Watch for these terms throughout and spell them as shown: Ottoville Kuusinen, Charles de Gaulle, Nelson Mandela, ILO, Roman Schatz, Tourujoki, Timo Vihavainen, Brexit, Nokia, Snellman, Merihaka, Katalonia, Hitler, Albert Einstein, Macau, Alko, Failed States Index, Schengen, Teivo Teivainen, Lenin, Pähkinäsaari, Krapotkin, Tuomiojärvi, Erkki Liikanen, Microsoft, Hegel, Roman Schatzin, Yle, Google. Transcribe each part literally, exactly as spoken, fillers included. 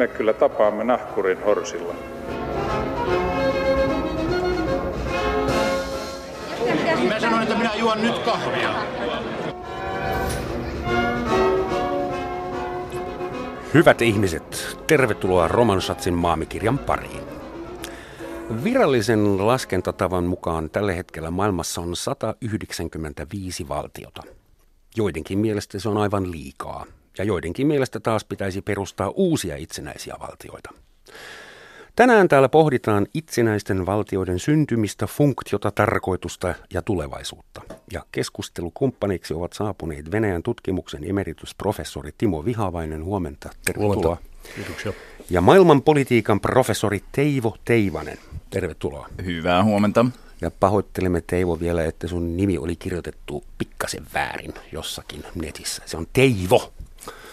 me kyllä tapaamme nahkurin horsilla. Mä sanoin, että minä juon nyt kahvia. Hyvät ihmiset, tervetuloa Roman Schatzin maamikirjan pariin. Virallisen laskentatavan mukaan tällä hetkellä maailmassa on sata yhdeksänkymmentäviisi valtiota. Joidenkin mielestä se on aivan liikaa, ja joidenkin mielestä taas pitäisi perustaa uusia itsenäisiä valtioita. Tänään täällä pohditaan itsenäisten valtioiden syntymistä, funktiota, tarkoitusta ja tulevaisuutta. Ja keskustelukumppaneiksi ovat saapuneet Venäjän tutkimuksen emeritusprofessori Timo Vihavainen. Huomenta. Tervetuloa. Huomenta. Kiitoksia. Ja maailmanpolitiikan professori Teivo Teivainen. Tervetuloa. Hyvää huomenta. Ja pahoittelemme, Teivo, vielä, että sun nimi oli kirjoitettu pikkasen väärin jossakin netissä. Se on Teivo.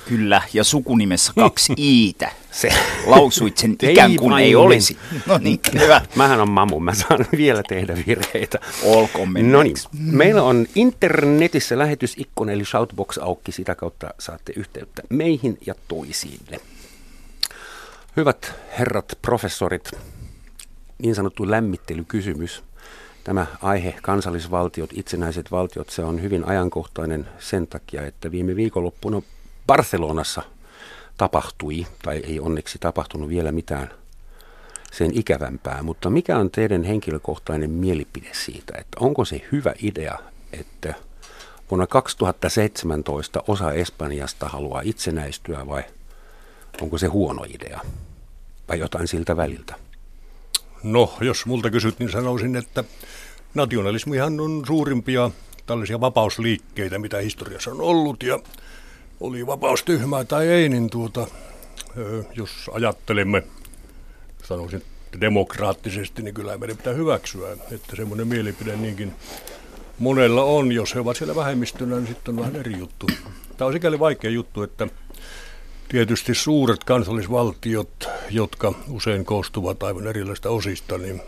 Kyllä, ja sukunimessä kaksi iitä. Se. Lausuit sen ikään kuin ei olisi. No niin, hyvä. Mähän on mamu, mä saan vielä tehdä virheitä. Olkoon menneeksi. No niin, meillä on internetissä lähetysikkuna, eli shoutbox auki. Sitä kautta saatte yhteyttä meihin ja toisiinne. Hyvät herrat professorit, niin sanottu lämmittelykysymys. Tämä aihe, kansallisvaltiot, itsenäiset valtiot, se on hyvin ajankohtainen sen takia, että viime viikonloppuna Barcelonassa tapahtui, tai ei onneksi tapahtunut vielä mitään sen ikävämpää, mutta mikä on teidän henkilökohtainen mielipide siitä, että onko se hyvä idea, että vuonna kaksituhattaseitsemäntoista osa Espanjasta haluaa itsenäistyä, vai onko se huono idea vai jotain siltä väliltä? No, jos multa kysyt, niin sanoisin, että nationalismihan on suurimpia tällaisia vapausliikkeitä, mitä historiassa on ollut, ja oli vapaus tyhmää tai ei, niin tuota, jos ajattelemme, sanoisin demokraattisesti, niin kyllä meidän pitää hyväksyä, että semmoinen mielipide niinkin monella on. Jos he ovat siellä vähemmistönä, niin sitten on vähän eri juttu. Tämä on sikäli vaikea juttu, että tietysti suuret kansallisvaltiot, jotka usein koostuvat aivan erilaisista osista, niin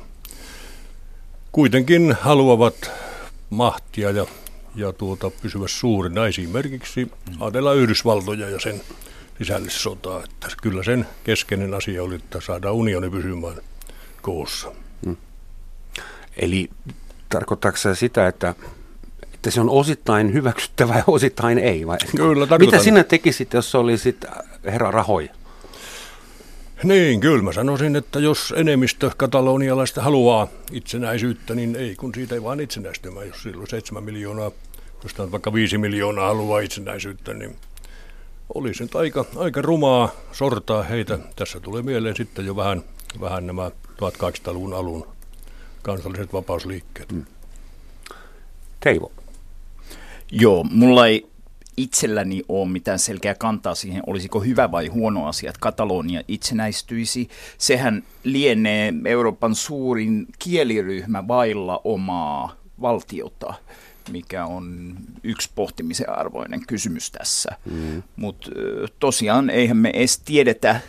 kuitenkin haluavat mahtia ja ja tuota, pysyä suurina. Esimerkiksi ajatellaan Yhdysvaltoja ja sen sisällissotaa. Että kyllä sen keskeinen asia oli, että saadaan unioni pysymään koossa. Hmm. Eli tarkoittaako se sitä, että, että se on osittain hyväksyttävä ja osittain ei? Vai? Kyllä, tarkoitan. Mitä sinä tekisit, jos se olisit herra rahoja? Niin, kyllä mä sanoisin, että jos enemmistö katalonialaista haluaa itsenäisyyttä, niin ei, kun siitä ei vaan itsenäistymään. Jos silloin seitsemän miljoonaa, jostain vaikka viisi miljoonaa haluaa itsenäisyyttä, niin olisi nyt aika, aika rumaa sortaa heitä. Tässä tulee mieleen sitten jo vähän, vähän nämä tuhatkahdeksansataaluvun alun kansalliset vapausliikkeet. Mm. Teivo. Joo, mulla ei itselläni ole mitään selkeää kantaa siihen, olisiko hyvä vai huono asia, että Katalonia itsenäistyisi. Sehän lienee Euroopan suurin kieliryhmä vailla omaa valtiota, mikä on yksi pohtimisen arvoinen kysymys tässä. Mm. Mutta tosiaan eihän me edes tiedetä,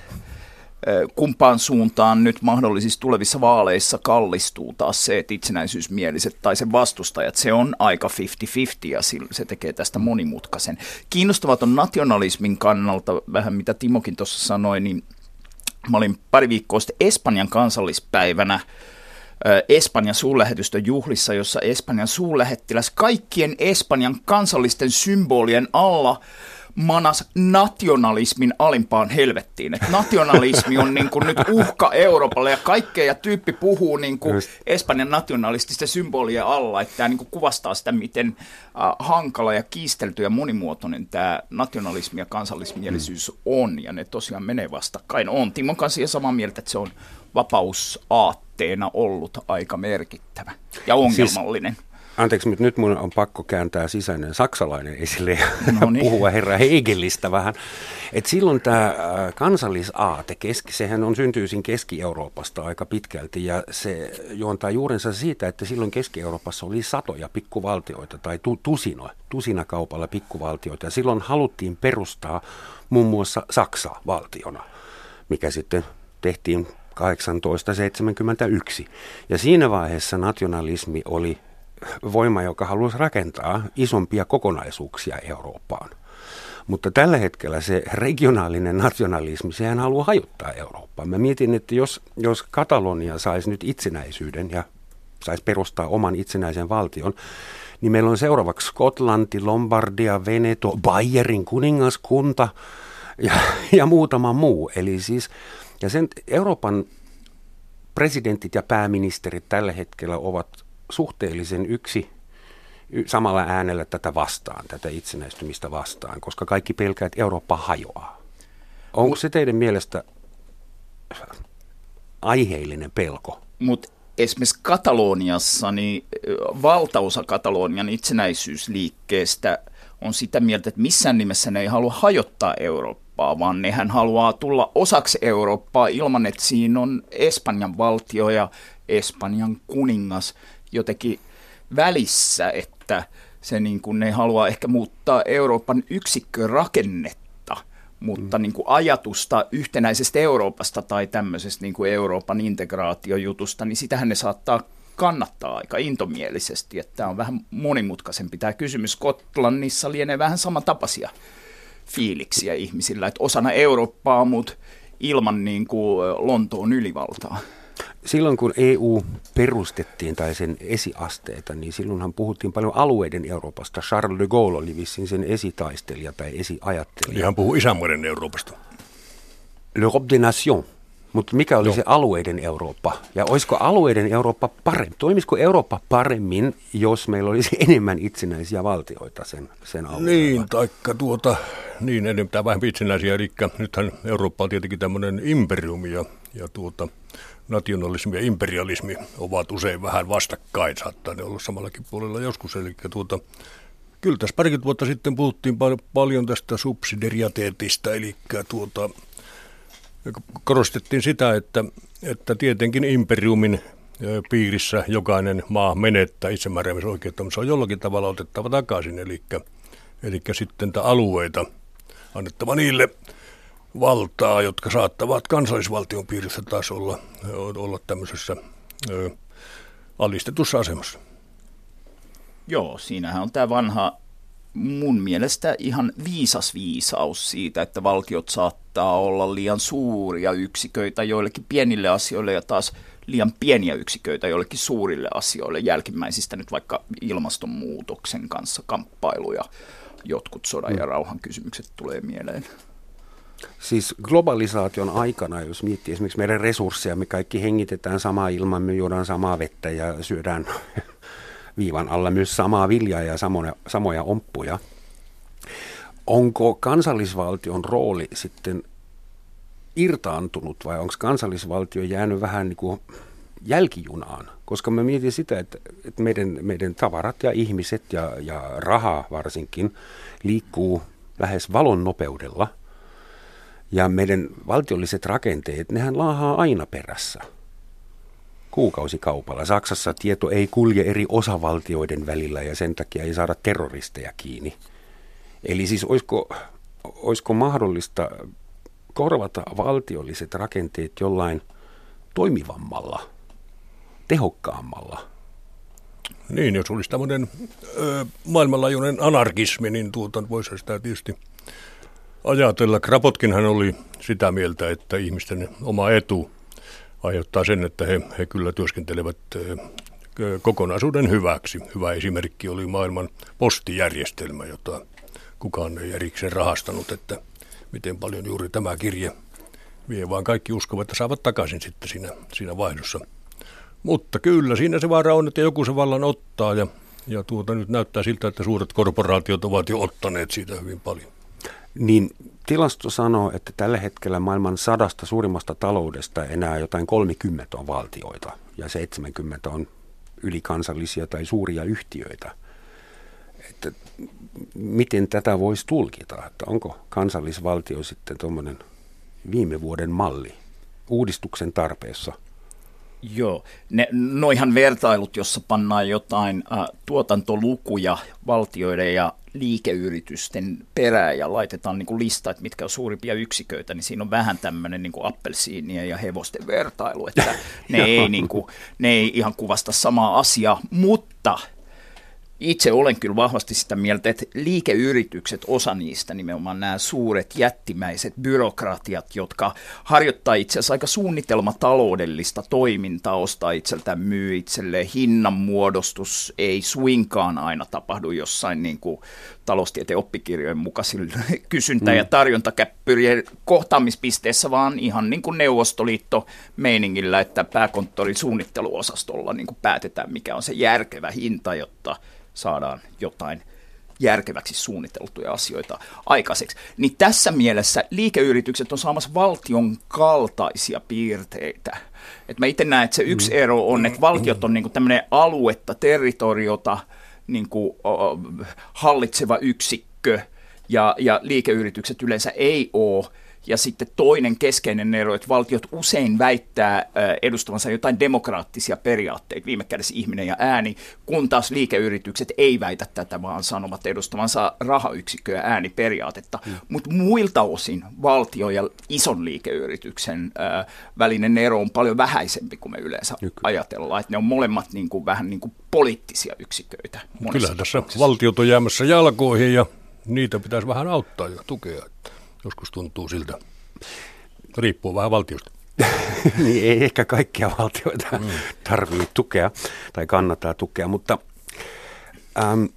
kumpaan suuntaan nyt mahdollisissa tulevissa vaaleissa kallistuu taas se, että itsenäisyysmieliset tai sen vastustajat, se on aika viisikymmentä viisikymmentä ja se tekee tästä monimutkaisen. Kiinnostavat on nationalismin kannalta, vähän mitä Timokin tuossa sanoi, niin mä olin pari viikkoa sitten Espanjan kansallispäivänä Espanjan suurlähetystön juhlissa, jossa Espanjan suurlähettiläs kaikkien Espanjan kansallisten symbolien alla manas nationalismin alimpaan helvettiin. Et nationalismi on niin kuin nyt uhka Euroopalle ja kaikkea, ja tyyppi puhuu niin kuin Espanjan nationalististen symbolien alla. Tämä niin kuin kuvastaa sitä, miten äh, hankala ja kiistelty ja monimuotoinen tämä nationalismi ja kansallismielisyys on, ja ne tosiaan menee vastakkain. On Timon kanssa ja samaa mieltä, että se on vapausaatteena ollut aika merkittävä ja ongelmallinen. Siis anteeksi, mutta nyt minun on pakko kääntää sisäinen saksalainen esille ja puhua herra Hegelistä vähän. Et silloin tämä kansallisaate, keski, sehän on syntyisin Keski-Euroopasta aika pitkälti, ja se juontaa juurensa siitä, että silloin Keski-Euroopassa oli satoja pikkuvaltioita tai tu, tusino, tusinakaupalla pikkuvaltioita, ja silloin haluttiin perustaa muun muassa Saksaa valtiona, mikä sitten tehtiin tuhatkahdeksansataaseitsemänkymmentäyksi. Ja siinä vaiheessa nationalismi oli voima, joka halusi rakentaa isompia kokonaisuuksia Eurooppaan. Mutta tällä hetkellä se regionaalinen nationalismi, sehän haluaa hajottaa Eurooppaa. Mä mietin, että jos, jos Katalonia saisi nyt itsenäisyyden ja saisi perustaa oman itsenäisen valtion, niin meillä on seuraavaksi Skotlanti, Lombardia, Veneto, Bayerin kuningaskunta ja, ja muutama muu. Eli siis, ja sen Euroopan presidentit ja pääministerit tällä hetkellä ovat suhteellisen yksi samalla äänellä tätä vastaan, tätä itsenäistymistä vastaan, koska kaikki pelkää, että Eurooppa hajoaa. Onko se teidän mielestä aiheellinen pelko? Mutta esimerkiksi Kataloniassa, niin valtaosa Katalonian itsenäisyysliikkeestä on sitä mieltä, että missään nimessä ne ei halua hajottaa Eurooppaa, vaan nehän haluaa tulla osaksi Eurooppaa ilman, että siinä on Espanjan valtio ja Espanjan kuningas jotenkin välissä, että se niin kuin ne haluaa ehkä muuttaa Euroopan yksikkörakennetta, mutta mm. niin kuin ajatusta yhtenäisestä Euroopasta tai tämmöisestä niin kuin Euroopan integraatiojutusta, niin sitähän ne saattaa kannattaa aika intomielisesti, että tämä on vähän monimutkaisempi tämä kysymys. Skotlannissa lienee vähän samantapaisia fiiliksiä ihmisillä, että osana Eurooppaa, mutta ilman niin kuin Lontoon ylivaltaa. Silloin kun E U perustettiin tai sen esiasteita, niin silloinhan puhuttiin paljon alueiden Euroopasta. Charles de Gaulle oli vissiin sen esitaistelija tai esiajattelija. Ja hän puhui isänmaiden Euroopasta. L'Europe des Nations. Mutta mikä oli no. se alueiden Eurooppa? Ja olisiko alueiden Eurooppa paremmin? Toimisiko Eurooppa paremmin, jos meillä olisi enemmän itsenäisiä valtioita sen, sen alueella? Niin, taikka tuota, niin enemmän vähän itsenäisiä. Eli nythän Eurooppa on tietenkin tämmöinen imperiumi ja, ja tuota... nationalismi ja imperialismi ovat usein vähän vastakkain, saattaa ne olla samallakin puolella joskus. Eli tuota, kyllä tässä parikin vuotta sitten puhuttiin pal- paljon tästä subsidiariteetista, eli tuota, korostettiin sitä, että, että tietenkin imperiumin piirissä jokainen maa menettää itsemääräämisoikeutta, mutta se on jollakin tavalla otettava takaisin, eli, eli sitten alueita annettava niille valtaa, jotka saattavat kansallisvaltion piirissä taas olla, olla tämmöisessä ö, alistetussa asemassa. Joo, siinähän on tämä vanha, mun mielestä ihan viisas viisaus siitä, että valtiot saattaa olla liian suuria yksiköitä joillekin pienille asioille ja taas liian pieniä yksiköitä joillekin suurille asioille. Jälkimmäisistä nyt vaikka ilmastonmuutoksen kanssa kamppailu ja jotkut sodan ja rauhan kysymykset tulee mieleen. Siis globalisaation aikana, jos miettii esimerkiksi meidän resursseja, me kaikki hengitetään samaa ilman, me juodaan samaa vettä ja syödään viivan alla myös samaa viljaa ja samoja, samoja omppuja. Onko kansallisvaltion rooli sitten irtaantunut vai onko kansallisvaltio jäänyt vähän niin kuin jälkijunaan? Koska mä mietin sitä, että, että meidän, meidän tavarat ja ihmiset ja, ja raha varsinkin liikkuu lähes valon nopeudella. Ja meidän valtiolliset rakenteet, nehän laahaa aina perässä kuukausikaupalla. Saksassa tieto ei kulje eri osavaltioiden välillä ja sen takia ei saada terroristeja kiinni. Eli siis olisiko, olisiko mahdollista korvata valtiolliset rakenteet jollain toimivammalla, tehokkaammalla? Niin, jos olisi tämmöinen ö, maailmanlaajuinen anarkismi, niin tuota, voisi sitä tietysti ajatella. Krapotkinhan oli sitä mieltä, että ihmisten oma etu aiheuttaa sen, että he, he kyllä työskentelevät kokonaisuuden hyväksi. Hyvä esimerkki oli maailman postijärjestelmä, jota kukaan ei erikseen rahastanut, että miten paljon juuri tämä kirje vie, vaan kaikki uskovat, että saavat takaisin sitten siinä, siinä vaihdossa. Mutta kyllä siinä se vaara on, että joku se vallan ottaa ja, ja tuota, nyt näyttää siltä, että suuret korporaatiot ovat jo ottaneet siitä hyvin paljon. Niin tilasto sanoo, että tällä hetkellä maailman sadasta suurimmasta taloudesta enää jotain kolmekymmentä on valtioita ja seitsemänkymmentä on ylikansallisia tai suuria yhtiöitä. Että miten tätä voisi tulkita? Että onko kansallisvaltio sitten tuommoinen viime vuoden malli uudistuksen tarpeessa? Joo, ne, noihan vertailut, jossa pannaan jotain äh, tuotantolukuja valtioiden ja liikeyritysten perään ja laitetaan niin kuin lista, että mitkä on suurimpia yksiköitä, niin siinä on vähän tämmöinen niin kuin appelsiinien ja hevosten vertailu, että ne, ei, niin kuin, ne ei ihan kuvasta samaa asiaa, mutta Itse olen kyllä vahvasti sitä mieltä, että liikeyritykset, osa niistä nimenomaan nämä suuret jättimäiset byrokratiat, jotka harjoittaa itse asiassa aika suunnitelmataloudellista toimintaa, ostaa itseltään, myy itselleen, hinnanmuodostus ei suinkaan aina tapahdu jossain niin kuin taloustieteen oppikirjojen mukaisilla kysyntä- ja tarjontakäppyrien kohtaamispisteessä, vaan ihan niin kuin Neuvostoliitto-meiningillä, että pääkonttorin suunnitteluosastolla niin kuin päätetään, mikä on se järkevä hinta, jotta saadaan jotain järkeväksi suunniteltuja asioita aikaiseksi. Niin tässä mielessä liikeyritykset on saamassa valtion kaltaisia piirteitä. Et mä itse näen, että se yksi ero on, että valtiot on niin kuin tämmöinen aluetta, territoriota, niin kuin, o, hallitseva yksikkö ja, ja liikeyritykset yleensä ei ole. Ja sitten toinen keskeinen ero, että valtiot usein väittää edustavansa jotain demokraattisia periaatteita, viime kädessä ihminen ja ääni, kun taas liikeyritykset ei väitä tätä, vaan sanovat edustavansa rahayksikkö- ja ääniperiaatetta. Mm. Mutta muilta osin valtio ja ison liikeyrityksen ää, välinen ero on paljon vähäisempi kuin me yleensä Nyky. ajatellaan, että ne on molemmat niin kuin, vähän niin kuin poliittisia yksiköitä. Kyllähän tässä valtiot on jäämässä jalkoihin ja niitä pitäisi vähän auttaa ja tukea. Joskus tuntuu siltä. Riippuu vähän valtiosta. Niin, ei ehkä kaikkia valtioita mm. tarvitse tukea tai kannattaa tukea, mutta äm,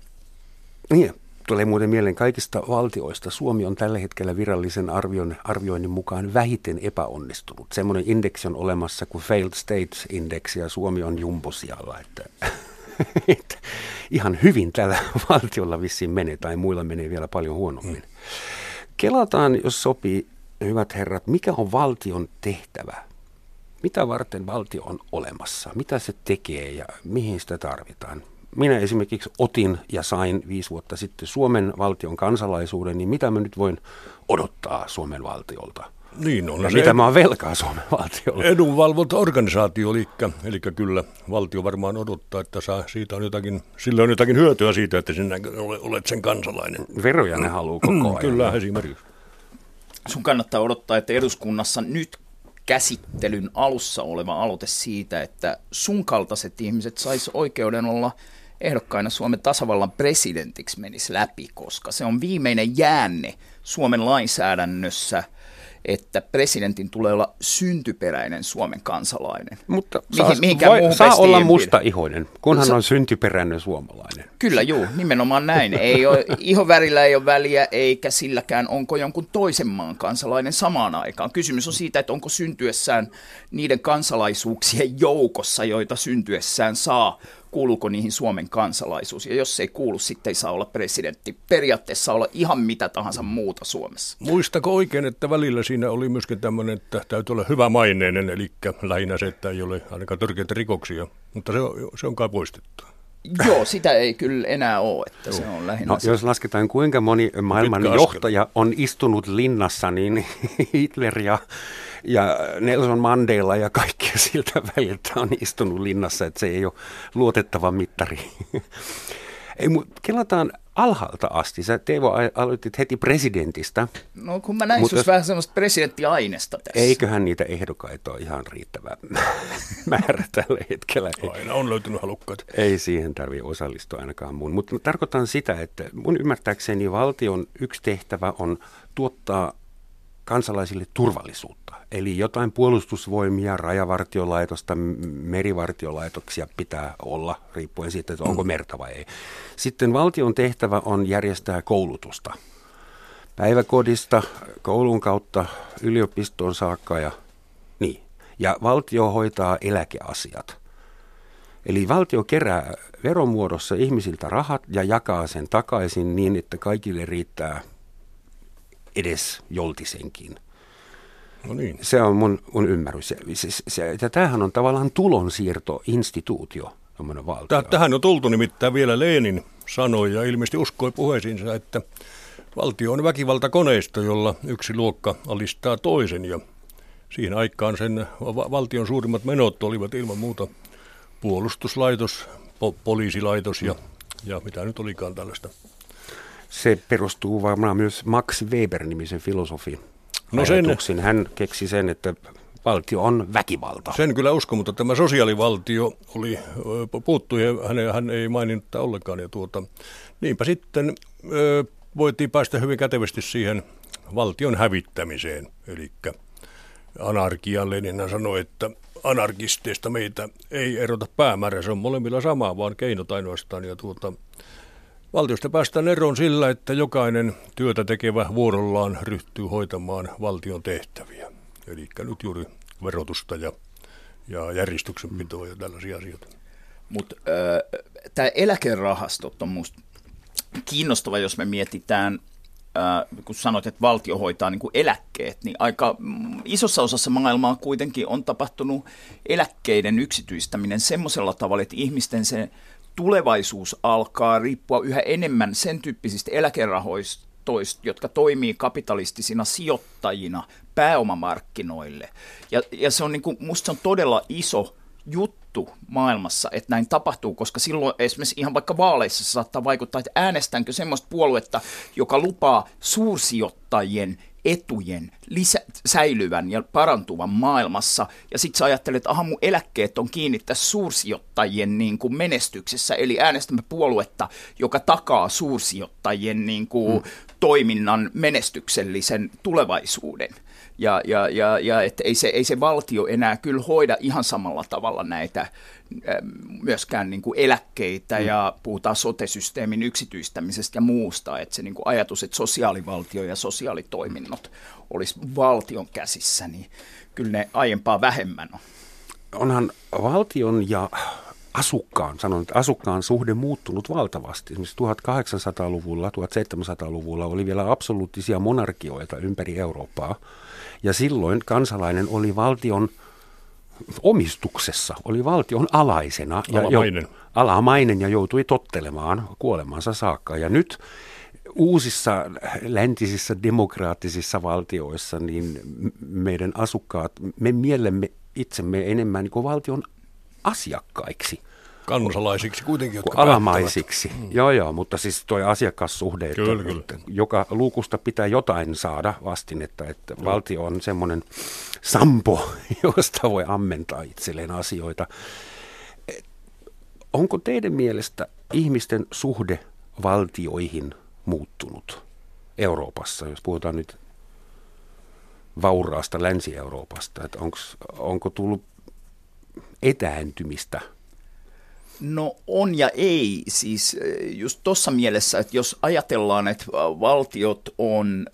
niin, tulee muuten mieleen kaikista valtioista. Suomi on tällä hetkellä virallisen arvion, arvioinnin mukaan vähiten epäonnistunut. Semmoinen indeksi on olemassa kuin Failed States Index ja Suomi on jumbosijalla, että että ihan hyvin tällä valtiolla vissiin menee tai muilla menee vielä paljon huonommin. Mm. Kelataan, jos sopii, hyvät herrat, mikä on valtion tehtävä? Mitä varten valtio on olemassa? Mitä se tekee ja mihin sitä tarvitaan? Minä esimerkiksi otin ja sain viisi vuotta sitten Suomen valtion kansalaisuuden, niin mitä mä nyt voin odottaa Suomen valtiolta? Niin on. Ja se mitä ed- mä oon velkaa Suomen valtiolle? Edunvalvontaorganisaatio, eli, eli kyllä valtio varmaan odottaa, että saa, siitä on jotakin, sillä on jotakin hyötyä siitä, että sinä olet sen kansalainen. Veroja ne haluaa koko ajan. Kyllä, esimerkiksi. Sun kannattaa odottaa, että eduskunnassa nyt käsittelyn alussa oleva aloite siitä, että sun kaltaiset ihmiset sais oikeuden olla ehdokkaina Suomen tasavallan presidentiksi menisi läpi, koska se on viimeinen jäänne Suomen lainsäädännössä, että presidentin tulee olla syntyperäinen Suomen kansalainen. Mutta Mihin, saa, voi, saa olla mustaihoinen, kunhan Sa- on syntyperäinen suomalainen. Kyllä, juu, nimenomaan näin. Ei ole, ihonvärillä ei ole väliä, eikä silläkään onko jonkun toisen maan kansalainen samaan aikaan. Kysymys on siitä, että onko syntyessään niiden kansalaisuuksien joukossa, joita syntyessään saa, kuuluuko niihin Suomen kansalaisuus, ja jos ei kuulu, sitten ei saa olla presidentti. Periaatteessa olla ihan mitä tahansa muuta Suomessa. Muistako oikein, että välillä siinä oli myöskin tämmöinen, että täytyy olla hyvä maineinen, eli lähinnä se, että ei ole ainakaan törkeitä rikoksia, mutta se on, se onkaan poistettu. Joo, sitä ei kyllä enää ole, että se on lähinnä. No, jos lasketaan, kuinka moni maailman johtaja on istunut linnassa, niin Hitler ja, ja Nelson Mandela ja kaikkia siltä väliltä on istunut linnassa, että se ei ole luotettava mittari. Ei, mutta kelataan alhaalta asti. Sä, Teivo, aloitit heti presidentistä. No kun mä näin mutta jos vähän semmoista presidenttiainesta tässä. Eiköhän niitä ehdokaita ole ihan riittävä määrä tällä hetkellä. Aina on löytynyt halukkaita. Ei siihen tarvitse osallistua ainakaan mun. Mutta tarkoitan sitä, että mun ymmärtääkseni valtion yksi tehtävä on tuottaa kansalaisille turvallisuutta. Eli jotain puolustusvoimia, rajavartiolaitosta, merivartiolaitoksia pitää olla, riippuen siitä, että onko merta vai ei. Sitten valtion tehtävä on järjestää koulutusta. Päiväkodista, koulun kautta, yliopistoon saakka ja niin. Ja valtio hoitaa eläkeasiat. Eli valtio kerää veromuodossa ihmisiltä rahat ja jakaa sen takaisin niin, että kaikille riittää edes joltisenkin. No niin. Se on mun, mun ymmärrys. Se, se, se, ja tämähän on tavallaan tulonsiirtoinstituutio, tämmöinen valtio. Tähän on tultu nimittäin vielä Lenin sanoi ja ilmeisesti uskoi puheisiinsa, että valtio on väkivaltakoneisto, jolla yksi luokka alistaa toisen. Ja siihen aikaan sen valtion suurimmat menot olivat ilman muuta puolustuslaitos, po- poliisilaitos ja, ja mitä nyt olikaan tällaista. Se perustuu varmaan myös Max Weber-nimisen filosofin ajatuksiin. No sen... Hän keksi sen, että valtio on väkivalta. Sen kyllä uskon, mutta tämä sosiaalivaltio oli puuttu ja hän ei maininnut ollenkaan. Ja tuota, niinpä sitten ö, voitiin päästä hyvin kätevästi siihen valtion hävittämiseen, eli anarkia. Lenin sanoi, että anarkisteista meitä ei erota päämäärä, se on molemmilla sama, vaan keinot ainoastaan. Ja tuota, valtiosta päästään eroon sillä, että jokainen työtä tekevä vuorollaan ryhtyy hoitamaan valtion tehtäviä. Eli nyt juuri verotusta ja, ja järjestyksenpitoa ja tällaisia asioita. Mutta äh, tämä eläkerahastot on musta kiinnostava, jos me mietitään, äh, kun sanoit, että valtio hoitaa niin kuin eläkkeet, niin aika isossa osassa maailmaa kuitenkin on tapahtunut eläkkeiden yksityistäminen semmoisella tavalla, että ihmisten se tulevaisuus alkaa riippua yhä enemmän sen tyyppisistä eläkerahoista, jotka toimii kapitalistisina sijoittajina pääomamarkkinoille. Ja, ja se on niin kuin, musta se on todella iso juttu maailmassa, että näin tapahtuu, koska silloin esimerkiksi ihan vaikka vaaleissa saattaa vaikuttaa, että äänestänkö semmoista puoluetta, joka lupaa suursijoittajien etujen lisä, säilyvän ja parantuvan maailmassa, ja sitten sä ajattelet, että aha, mun eläkkeet on kiinni tässä suursijoittajien niin kuin menestyksessä, eli äänestämme puoluetta, joka takaa suursijoittajien niin kuin mm. toiminnan menestyksellisen tulevaisuuden. Ja, ja, ja, ja että ei se, ei se valtio enää kyllä hoida ihan samalla tavalla näitä myöskään niin kuin eläkkeitä, mm. ja puhutaan sote-systeemin yksityistämisestä ja muusta, että se niin kuin ajatus, että sosiaalivaltio ja sosiaalitoiminnot olisi valtion käsissä, niin kyllä ne aiempaa vähemmän on. Onhan valtion ja asukkaan, sanon, että asukkaan suhde muuttunut valtavasti. Esimerkiksi tuhatkahdeksansataaluvulla, tuhatseitsemänsataaluvulla oli vielä absoluuttisia monarkioita ympäri Eurooppaa, ja silloin kansalainen oli valtion omistuksessa, oli valtion alaisena. Alamainen. Ja jo, alamainen ja joutui tottelemaan kuolemansa saakka. Ja nyt uusissa läntisissä demokraattisissa valtioissa niin meidän asukkaat, me mielemme itsemme enemmän niin kuin valtion asiakkaiksi. Kansalaisiksi kuitenkin. Jotka alamaisiksi. Mm. Joo, joo, mutta siis tuo asiakassuhde, että kyllä, kyllä. Joka luukusta pitää jotain saada vastinetta, että joo. Valtio on semmoinen sampo, josta voi ammentaa itselleen asioita. Onko teidän mielestä ihmisten suhde valtioihin muuttunut Euroopassa, jos puhutaan nyt vauraasta Länsi-Euroopasta, että onko tullut etääntymistä? No on ja ei, siis just tuossa mielessä, että jos ajatellaan, että valtiot on,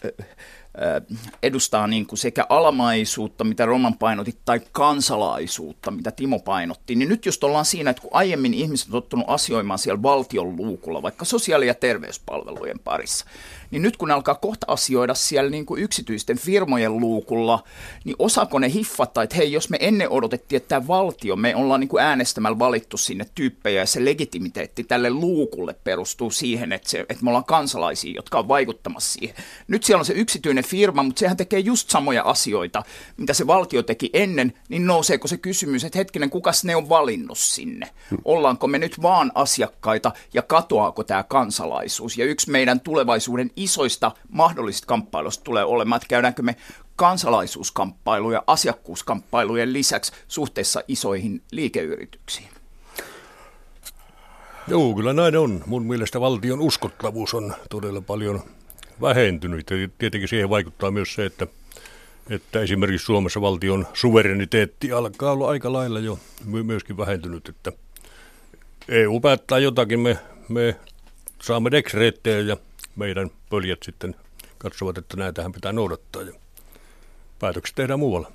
edustaa niin kuin sekä alamaisuutta, mitä Roman painotti, tai kansalaisuutta, mitä Timo painotti, niin nyt just ollaan siinä, että kun aiemmin ihmiset on tottunut asioimaan siellä valtion luukulla, vaikka sosiaali- ja terveyspalvelujen parissa, niin nyt kun ne alkaa kohta asioida siellä niin kuin yksityisten firmojen luukulla, niin osaako ne hiffata, että hei, jos me ennen odotettiin, että tämä valtio, me ollaan niin kuin äänestämällä valittu sinne tyyppejä, ja se legitimiteetti tälle luukulle perustuu siihen, että, se, että me ollaan kansalaisia, jotka on vaikuttamassa siihen. Nyt siellä on se yksityinen firma, mutta sehän tekee just samoja asioita, mitä se valtio teki ennen, niin nouseeko se kysymys, että hetkinen, kukas ne on valinnut sinne? Ollaanko me nyt vaan asiakkaita, ja katoaako tämä kansalaisuus? Ja yksi meidän tulevaisuuden isoista mahdollisista kamppailuista tulee olemaan, että käydäänkö me kansalaisuuskamppailuja ja asiakkuuskamppailujen lisäksi suhteessa isoihin liikeyrityksiin. Joo, kyllä näin on. Mun mielestä valtion uskottavuus on todella paljon vähentynyt. Ja tietenkin siihen vaikuttaa myös se, että, että esimerkiksi Suomessa valtion suvereniteetti alkaa olla aika lailla jo myöskin vähentynyt. Että E U päättää jotakin, me, me saamme dekreettejä ja meidän pöljät sitten katsovat, että näitähän pitää noudattaa ja päätökset tehdään muualla.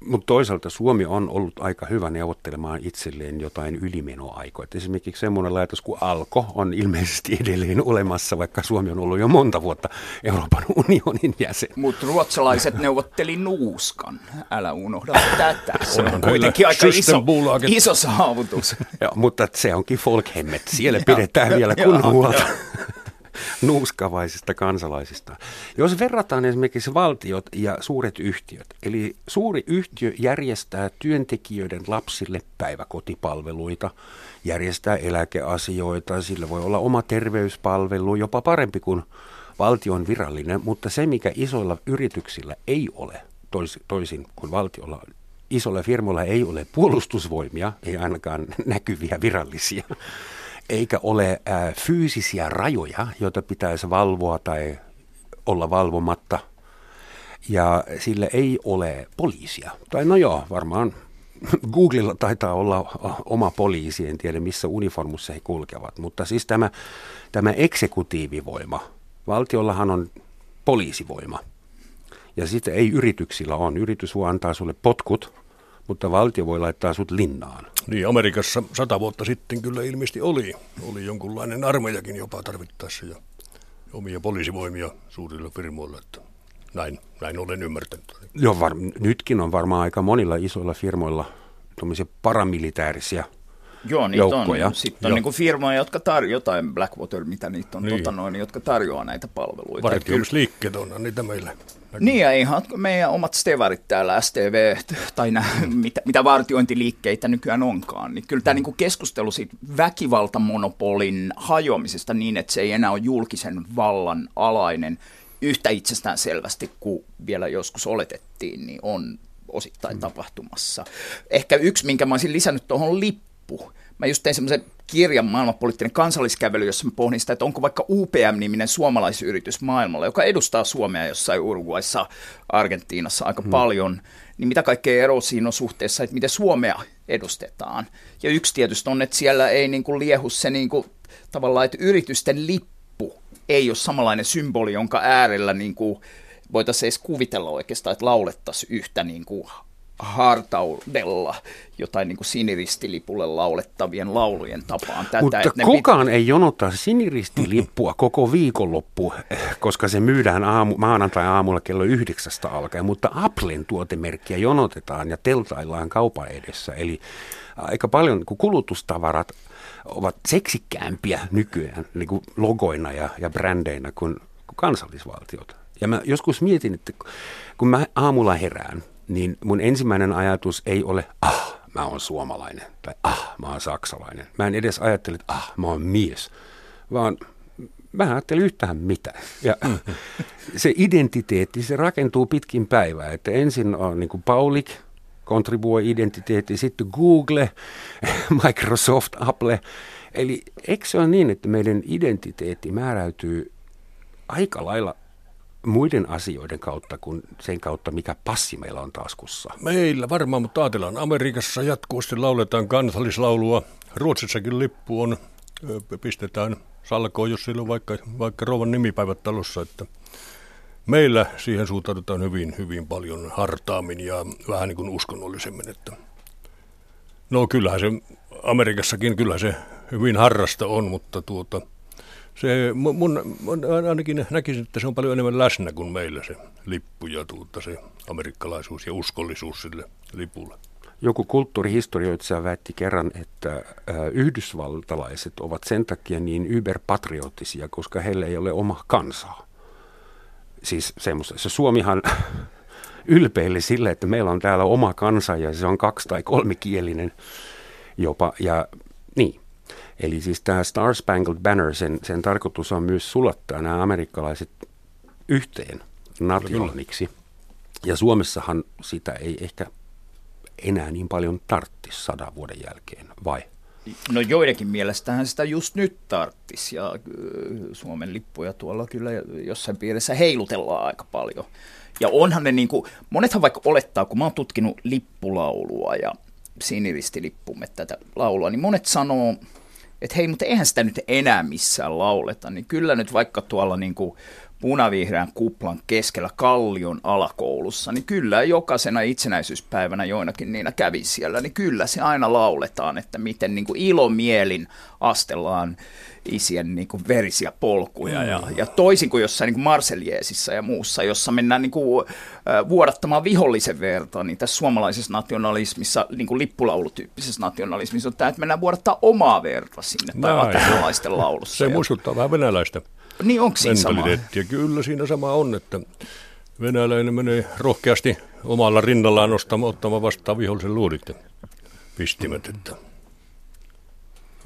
Mutta toisaalta Suomi on ollut aika hyvä neuvottelemaan itselleen jotain ylimenoaikoja. Esimerkiksi semmoinen laitos kuin Alko on ilmeisesti edelleen olemassa, vaikka Suomi on ollut jo monta vuotta Euroopan unionin jäsen. Mutta ruotsalaiset neuvotteli nuuskan. Älä unohda tätä. Se on kuitenkin aika iso, iso saavutus. Joo, mutta se onkin folkhemmet. Siellä pidetään vielä kunnon huolta nuuskavaisista kansalaisista. Jos verrataan esimerkiksi valtiot ja suuret yhtiöt, eli suuri yhtiö järjestää työntekijöiden lapsille päiväkotipalveluita, järjestää eläkeasioita, sillä voi olla oma terveyspalvelu, jopa parempi kuin valtion virallinen, mutta se mikä isoilla yrityksillä ei ole, toisin kuin valtiolla isolla firmoilla ei ole puolustusvoimia, ei ainakaan näkyviä virallisia, eikä ole ää, fyysisiä rajoja, joita pitäisi valvoa tai olla valvomatta. Ja sillä ei ole poliisia. Tai no joo, varmaan Googlella taitaa olla oma poliisi, en tiedä missä uniformussa he kulkevat. Mutta siis tämä, tämä eksekutiivivoima, valtiollahan on poliisivoima. Ja sitten ei yrityksillä on. Yritys voi antaa sulle potkut, mutta valtio voi laittaa sut linnaan. Niin, Amerikassa sata vuotta sitten kyllä ilmeisesti oli. Oli jonkunlainen armeijakin jopa tarvittaessa ja omia poliisivoimia suurilla firmoilla. Että näin, näin olen ymmärtänyt. Joo, var, nytkin on varmaan aika monilla isoilla firmoilla tuommoisia paramilitaarisia Joo, niitä joukkoja. On. Sitten on Joo. Niin kuin firmoja, jotka tarjoaa, jotain Blackwater, mitä niitä on, niin. tota noin, jotka tarjoaa näitä palveluita. Vartioimisliikkeet on niitä meillä. Näkyy. Niin ja ihan meidän omat stevarit täällä, S T V tai nää, mitä, mitä vartiointiliikkeitä nykyään onkaan. Niin kyllä tämä niinku keskustelu siitä väkivaltamonopolin hajoamisesta niin, että se ei enää ole julkisen vallan alainen yhtä itsestään selvästi kuin vielä joskus oletettiin, niin on osittain mm. tapahtumassa. Ehkä yksi, minkä mä olisin lisännyt tuohon lippu. Mä just tein semmoisen kirjan Maailmanpoliittinen kansalliskävely, jossa mä pohdin sitä, että onko vaikka U P M-niminen suomalaisyritys maailmalla, joka edustaa Suomea jossain Uruguayssa, Argentiinassa aika hmm. paljon, niin mitä kaikkea eroa siinä on suhteessa, että miten Suomea edustetaan. Ja yksi tietysti on, että siellä ei niin kuin liehu se niin kuin, tavallaan, että yritysten lippu ei ole samanlainen symboli, jonka äärellä niin kuin voitaisiin edes kuvitella oikeastaan, että laulettaisiin yhtä niin kuin hartaudella jotain niin kuin siniristilipulle laulettavien laulujen tapaan. Tätä, mutta että kukaan pit- ei jonota siniristilippua koko viikonloppu, koska se myydään aamu, maanantai-aamulla kello yhdeksästä alkaen, mutta Applen tuotemerkkiä jonotetaan ja teltaillaan kaupan edessä. Eli aika paljon niin kuin kulutustavarat ovat seksikkäämpiä nykyään niin kuin logoina ja, ja brändeinä kuin, kuin kansallisvaltiota. Ja mä joskus mietin, että kun mä aamulla herään, niin mun ensimmäinen ajatus ei ole, ah, mä oon suomalainen, tai ah, mä oon saksalainen. Mä en edes ajattele, että ah, mä oon mies, vaan mä ajattelen yhtään mitään. Ja se identiteetti, se rakentuu pitkin päivää, että ensin on niin kuin Paulik, kontribuoi identiteetti, sitten Google, Microsoft, Apple. Eli eikö se ole niin, että meidän identiteetti määräytyy aika lailla muiden asioiden kautta kuin sen kautta, mikä passi meillä on taskussa? Meillä varmaan, mutta ajatellaan Amerikassa jatkuvasti lauletaan kansallislaulua. Ruotsissakin lippu on, pistetään salkoon, jos sillä on vaikka, vaikka rouvan nimipäivät talossa. Että meillä siihen suhtaudutaan hyvin, hyvin paljon hartaammin ja vähän niin kuin uskonnollisemmin. Että no kyllähän se Amerikassakin, kyllä se hyvin harrasta on, mutta tuota se, mun, mun ainakin näkisin, että se on paljon enemmän läsnä kuin meillä se lippu ja tuutta, se amerikkalaisuus ja uskollisuus sille lipulle. Joku kulttuurihistorioitsija väitti kerran, että yhdysvaltalaiset ovat sen takia niin yberpatriottisia, koska heillä ei ole oma kansaa. Siis semmoista. Se Suomihan ylpeili sille, että meillä on täällä oma kansa ja se on kaksi- tai kolmikielinen jopa ja niin. Eli siis tämä Star Spangled Banner, sen, sen tarkoitus on myös sulattaa nämä amerikkalaiset yhteen nationiksi. Ja Suomessahan sitä ei ehkä enää niin paljon tarttisi sadan vuoden jälkeen, vai? No joidenkin mielestähän sitä just nyt tarttisi, ja Suomen lippuja tuolla kyllä jossain piirissä heilutellaan aika paljon. Ja onhan ne niin kuin, monethan vaikka olettaa, kun mä oon tutkinut lippulaulua ja siniristilippumme tätä laulua, niin monet sanoo, että hei, mutta eihän sitä nyt enää missään lauleta, niin kyllä nyt vaikka tuolla niin kuin punavihreän kuplan keskellä Kallion alakoulussa, niin kyllä jokaisena itsenäisyyspäivänä joinakin niinä kävi siellä, niin kyllä se aina lauletaan, että miten niin kuin ilomielin astellaan isien niin kuin verisiä polkuja ja, ja toisin kuin jossain niin kuin Marseliesissä ja muussa, jossa mennään niin kuin vuodattamaan vihollisen verta, niin tässä suomalaisessa nationalismissa, niin kuin lippulaulutyyppisessä nationalismissa on tämä, että mennään vuodattaa omaa verta sinne tai venäläisten laulussa. Se muistuttaa vähän venäläistä. Niin onko siinä sama? Kyllä siinä sama on, että venäläinen menee rohkeasti omalla rinnallaan ostamaan, ottamaan vastaan vihollisen luudit ja pistimet, että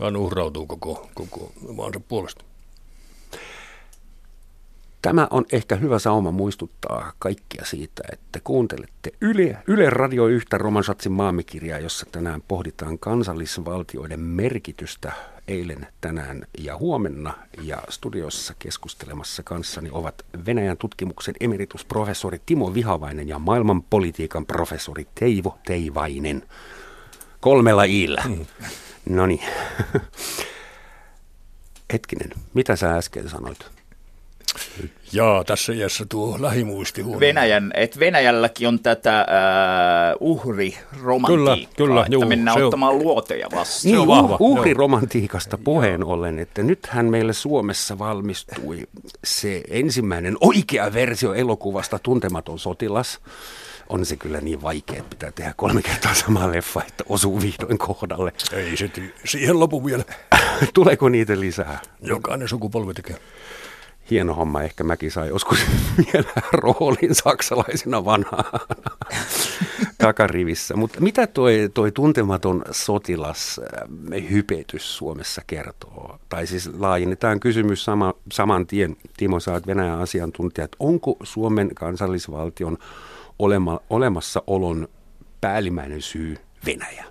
hän uhrautuu koko, koko maansa puolesta. Tämä on ehkä hyvä sauma muistuttaa kaikkia siitä, että kuuntelette Yle, Yle Radio yhtä Roman Schatzin maamikirjaa, jossa tänään pohditaan kansallisvaltioiden merkitystä eilen, tänään ja huomenna. Ja studiossa keskustelemassa kanssani ovat Venäjän tutkimuksen emeritusprofessori Timo Vihavainen ja maailmanpolitiikan professori Teivo Teivainen. Kolmella iillä. Mm. No niin. Hetkinen, mitä sä äsken sanoit? Jaa, tässä iässä tuo lähimuisti huomioon. Venäjän, että Venäjälläkin on tätä uh, uhriromantiikkaa, kyllä, kyllä, juu, että mennään ottamaan on luoteja vastaan. Niin, uh, uhriromantiikasta puheen ollen, että nythän meille Suomessa valmistui se ensimmäinen oikea versio elokuvasta Tuntematon sotilas. On se kyllä niin vaikea, että pitää tehdä kolme kertaa samaa leffa, että osuu vihdoin kohdalle. Ei se ty- siihen lopu vielä. Tuleeko niitä lisää? Jokainen sukupolvi tekee. Hieno homma, ehkä mäkin sai joskus vielä roolin saksalaisena vanhana takarivissä. Mutta mitä toi, toi tuntematon sotilashypetys Suomessa kertoo? Tai siis laajennetaan kysymys sama, saman tien. Timo, sä oot Venäjän asiantuntijat. Onko Suomen kansallisvaltion olema, olemassaolon päällimmäinen syy Venäjä?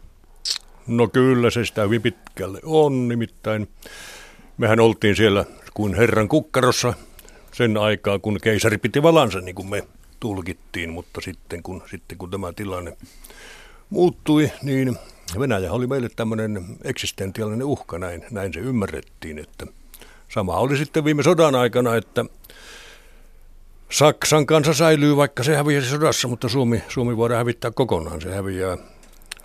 No kyllä se sitä hyvin pitkälle on, nimittäin mehän oltiin siellä kuin herran kukkarossa sen aikaa, kun keisari piti valansa, niin kuin me tulkittiin, mutta sitten kun, sitten kun tämä tilanne muuttui, niin Venäjä oli meille tämmöinen eksistentiaalinen uhka, näin, näin se ymmärrettiin, että sama oli sitten viime sodan aikana, että Saksan kansa säilyy, vaikka se häviäisi sodassa, mutta Suomi, Suomi voidaan hävittää kokonaan, se häviää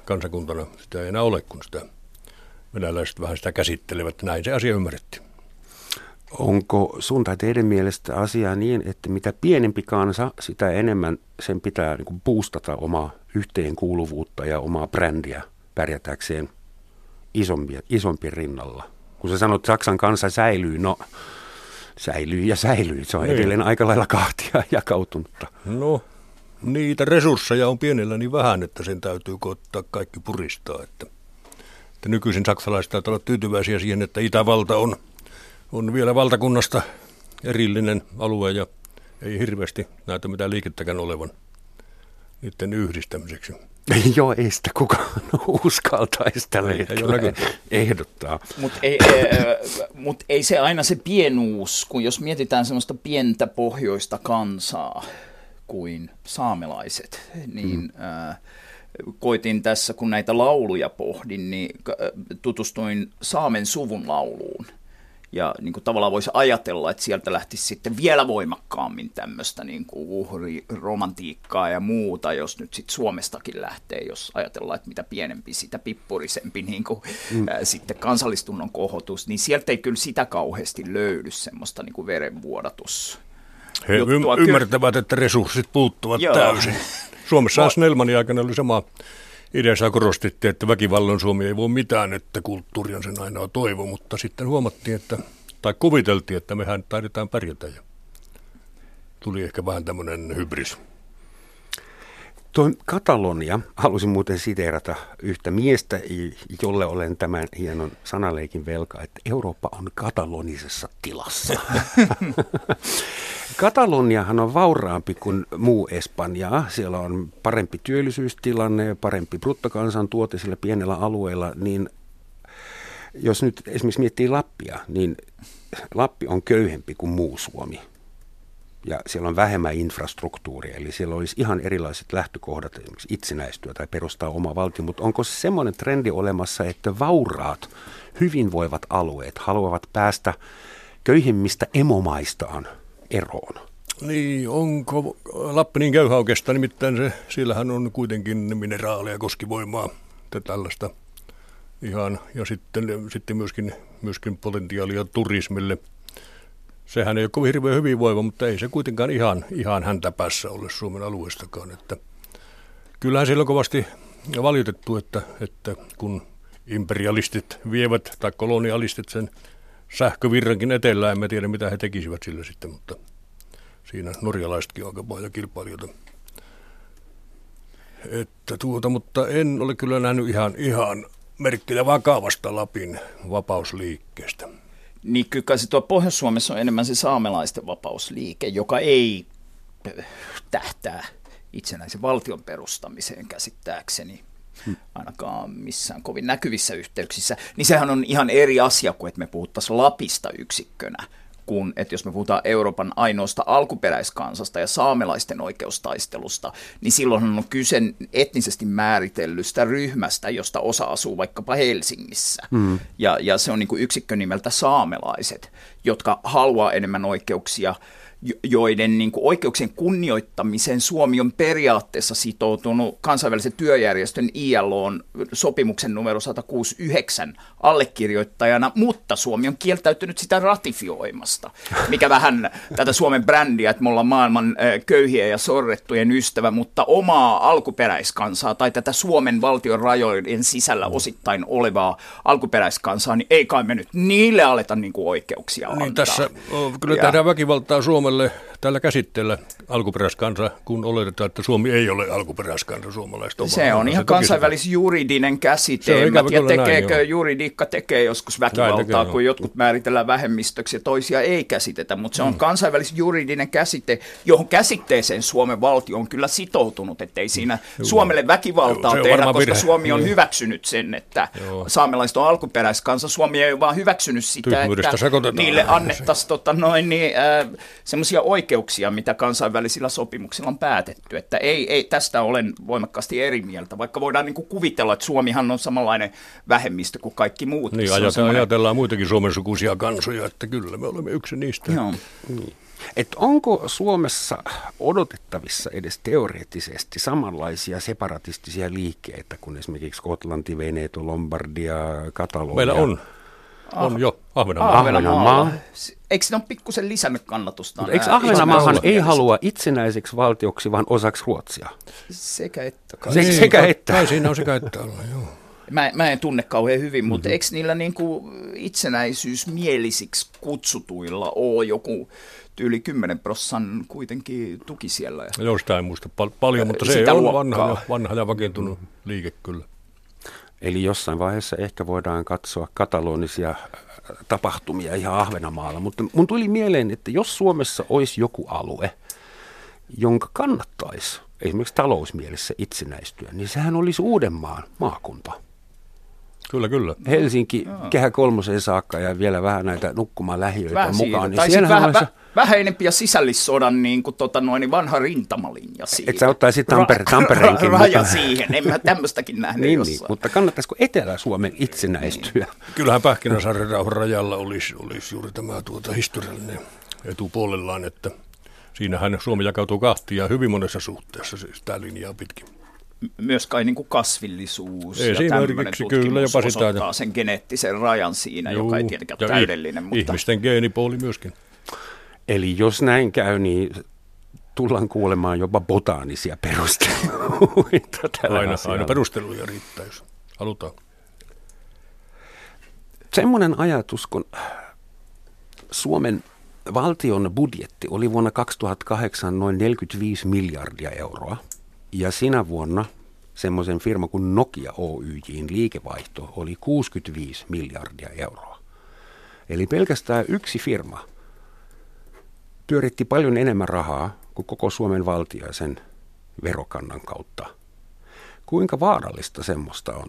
kansakuntana, sitä ei enää ole, kun sitä venäläiset vähän sitä käsittelevät, näin se asia ymmärrettiin. Onko sun tai teidän mielestä asiaa niin, että mitä pienempi kansa, sitä enemmän sen pitää niin kuin boostata omaa yhteenkuuluvuutta ja omaa brändiä pärjätäkseen isompien, isompien rinnalla? Kun sä sanot, että Saksan kansa säilyy, no säilyy ja säilyy. Se on niin edelleen aika lailla kahtia jakautunutta. No niitä resursseja on pienellä niin vähän, että sen täytyy koottaa kaikki puristaa. Että, että nykyisin saksalaiset täytyy olla tyytyväisiä siihen, että Itävalta on On vielä valtakunnasta erillinen alue ja ei hirveästi näytä mitään liikettäkään olevan niiden yhdistämiseksi. Joo, ei sitä kukaan uskaltaisi tällä hetkellä ehdottaa. Mutta ei, mut ei se aina se pienuus, kun jos mietitään semmoista pientä pohjoista kansaa kuin saamelaiset, niin Mm. ää, koitin tässä, kun näitä lauluja pohdin, niin tutustuin saamen suvun lauluun. Ja niin kuin tavallaan voisi ajatella, että sieltä lähtisi sitten vielä voimakkaammin tämmöistä niin kuin uhriromantiikkaa ja muuta, jos nyt sitten Suomestakin lähtee, jos ajatellaan, että mitä pienempi, sitä pippurisempi niin kuin, mm. ää, sitten kansallistunnon kohotus, niin sieltä ei kyllä sitä kauheasti löydy semmoista niin kuin verenvuodatus. He juttua. Ymmärtävät, että resurssit puuttuvat Joo. täysin. Suomessa no. Snellmanin aikana oli sama ideassa korostettiin, että väkivallan Suomi ei voi mitään, että kulttuuri on sen ainoa toivo, mutta sitten huomattiin, että, tai kuviteltiin, että mehän taidetaan pärjätä ja tuli ehkä vähän tämmöinen hybris. Tuo Katalonia, halusin muuten siteerata yhtä miestä, jolle olen tämän hienon sanaleikin velkaa, että Eurooppa on katalonisessa tilassa. Kataloniahan on vauraampi kuin muu Espanja. Siellä on parempi työllisyystilanne, parempi bruttokansantuote sillä pienellä alueella. Niin jos nyt esimerkiksi miettii Lappia, niin Lappi on köyhempi kuin muu Suomi. Ja siellä on vähemmän infrastruktuuria, eli siellä olisi ihan erilaiset lähtökohdat esimerkiksi itsenäistyä tai perustaa oma valtio. Mutta onko semmoinen trendi olemassa, että vauraat, hyvinvoivat alueet haluavat päästä köyhimmistä emomaistaan eroon? Niin, onko Lappi niin köyhä oikeastaan? Nimittäin se, siellähän on kuitenkin mineraaleja, koskivoimaa ja tällaista ihan, ja sitten, sitten myöskin, myöskin potentiaalia turismille. Sehän ei ole kovin hirveän hyvinvoiva, mutta ei se kuitenkaan ihan, ihan häntä päässä ole Suomen alueestakaan. Että kyllähän siellä on kovasti valitettu, että, että kun imperialistit vievät tai kolonialistit sen sähkövirrankin etelään, emme tiedä mitä he tekisivät sillä sitten, mutta siinä norjalaisetkin on aika paljon kilpailijoita. Että tuota, mutta en ole kyllä nähnyt ihan, ihan merkkejä vakavasta Lapin vapausliikkeestä. niin kyllä se tuo Pohjois-Suomessa on enemmän se saamelaisten vapausliike, joka ei tähtää itsenäisen valtion perustamiseen käsittääkseni, ainakaan missään kovin näkyvissä yhteyksissä, niin sehän on ihan eri asia kuin, että me puhuttaisiin Lapista yksikkönä, kun että jos me puhutaan Euroopan ainoasta alkuperäiskansasta ja saamelaisten oikeustaistelusta, niin silloin on kyse etnisesti määritellystä ryhmästä, josta osa asuu vaikkapa Helsingissä. Mm. Ja, ja se on niin kuin yksikkö nimeltä saamelaiset, jotka haluaa enemmän oikeuksia, joiden niin kuin oikeuksien kunnioittamiseen Suomi on periaatteessa sitoutunut kansainvälisen työjärjestön I L O:n sopimuksen numero sata kuusikymmentäyhdeksän allekirjoittajana, mutta Suomi on kieltäytynyt sitä ratifioimasta, mikä vähän tätä Suomen brändiä, että me ollaan maailman köyhiä ja sorrettujen ystävä, mutta omaa alkuperäiskansaa tai tätä Suomen valtion rajojen sisällä osittain olevaa alkuperäiskansaa, niin ei kai me nyt niille aleta niin kuin oikeuksia antaa. Niin tässä kyllä ja tehdään väkivaltaa Suomessa. Tällä käsitteellä alkuperäiskansa, kun oletetaan, että Suomi ei ole alkuperäiskansa suomalaista. Se on ihan kansainvälisjuridinen käsite. En tiedä, tekeekö näin, juridiikka tekee joskus väkivaltaa, tekee, kun joo. jotkut määritellään vähemmistöksi ja toisia ei käsitetä, mutta se on mm. kansainvälisjuridinen käsite, johon käsitteeseen Suomen valtio on kyllä sitoutunut, ettei siinä mm. Suomelle väkivaltaa joo, tehdä, koska virhe. Suomi on mm. hyväksynyt sen, että joo. saamelaiset on alkuperäiskansa. Suomi ei ole vaan hyväksynyt sitä, että niille annettaisiin tota, noin niin... Äh, semmoisia oikeuksia, mitä kansainvälisillä sopimuksilla on päätetty, että ei, ei tästä olen voimakkaasti eri mieltä, vaikka voidaan niin kuin kuvitella, että Suomihan on samanlainen vähemmistö kuin kaikki muut. Niin, ajatellaan, semmoinen... ajatellaan muitakin Suomen sukuisia kansoja, että kyllä me olemme yksi niistä. Joo. Niin. Et onko Suomessa odotettavissa edes teoreettisesti samanlaisia separatistisia liikkeitä kuin esimerkiksi Skotlanti, Veneto, Lombardia, Katalonia? Meillä on. On jo Ahvenanmaa. Ahvenanmaa. Eikö se ole pikkusen lisännyt kannatustaan? Mutta eikö Ahvenanmaahan ei halua itsenäiseksi valtioksi, vaan osaksi Ruotsia? Sekä että. Se, niin, sekä että. Tai siinä on sekä että olla, joo. Mä, mä en tunne kauhean hyvin, mutta mm-hmm. eikö niillä niinku itsenäisyysmielisiksi kutsutuilla ole joku yli kymmenen prosenttia kuitenkin tuki siellä? Jostain muista pal- paljon, mutta se sitä ei ole vanha ja, vanha ja vakiintunut mm-hmm. liike kyllä. Eli jossain vaiheessa ehkä voidaan katsoa katalonisia tapahtumia ihan Ahvenanmaalla, mutta mun tuli mieleen, että jos Suomessa olisi joku alue, jonka kannattaisi esimerkiksi talousmielessä itsenäistyä, niin sehän olisi Uudenmaan maakunta. Kyllä, kyllä. Helsinki, jaa. Kehä kolmoseen saakka ja vielä vähän näitä nukkumalähiöitä vähän mukaan. Niin sitten vähän, olisi... vä, vähän enempi ja sisällissodan niin kuin tota noin, vanha rintamalinja siihen. Että sä ottaisit Tampere, Ra- Tampereenkin. Raja mutta... siihen, en mä tämmöistäkin nähnyt niin, jossain. Niin, mutta kannattaisiko Etelä-Suomen itsenäistyä? Niin. Kyllähän Pähkinäsaaren rauhan rajalla olisi, olisi juuri tämä tuota historiallinen etupuolellaan, että siinähän Suomi jakautuu kahtia hyvin monessa suhteessa, siis tämä linjaa pitkin. Myös kai niin kuin kasvillisuus ei, ja tämmöinen tutkimus kyllä, jopa osoittaa sitä. Sen geneettisen rajan siinä, juu, joka ei tietenkään ole täydellinen. Mutta... ihmisten geenipooli myöskin. Eli jos näin käy, niin tullaan kuulemaan jopa botaanisia perusteluita tällä aina, aina perusteluja riittää, jos halutaan. Semmoinen ajatus, kun Suomen valtion budjetti oli vuonna kaksituhattakahdeksan noin neljäkymmentäviisi miljardia euroa. Ja sinä vuonna semmoisen firma kuin Nokia Oyj:n liikevaihto oli kuusikymmentäviisi miljardia euroa. Eli pelkästään yksi firma pyöritti paljon enemmän rahaa kuin koko Suomen valtio ja sen verokannan kautta. Kuinka vaarallista semmoista on?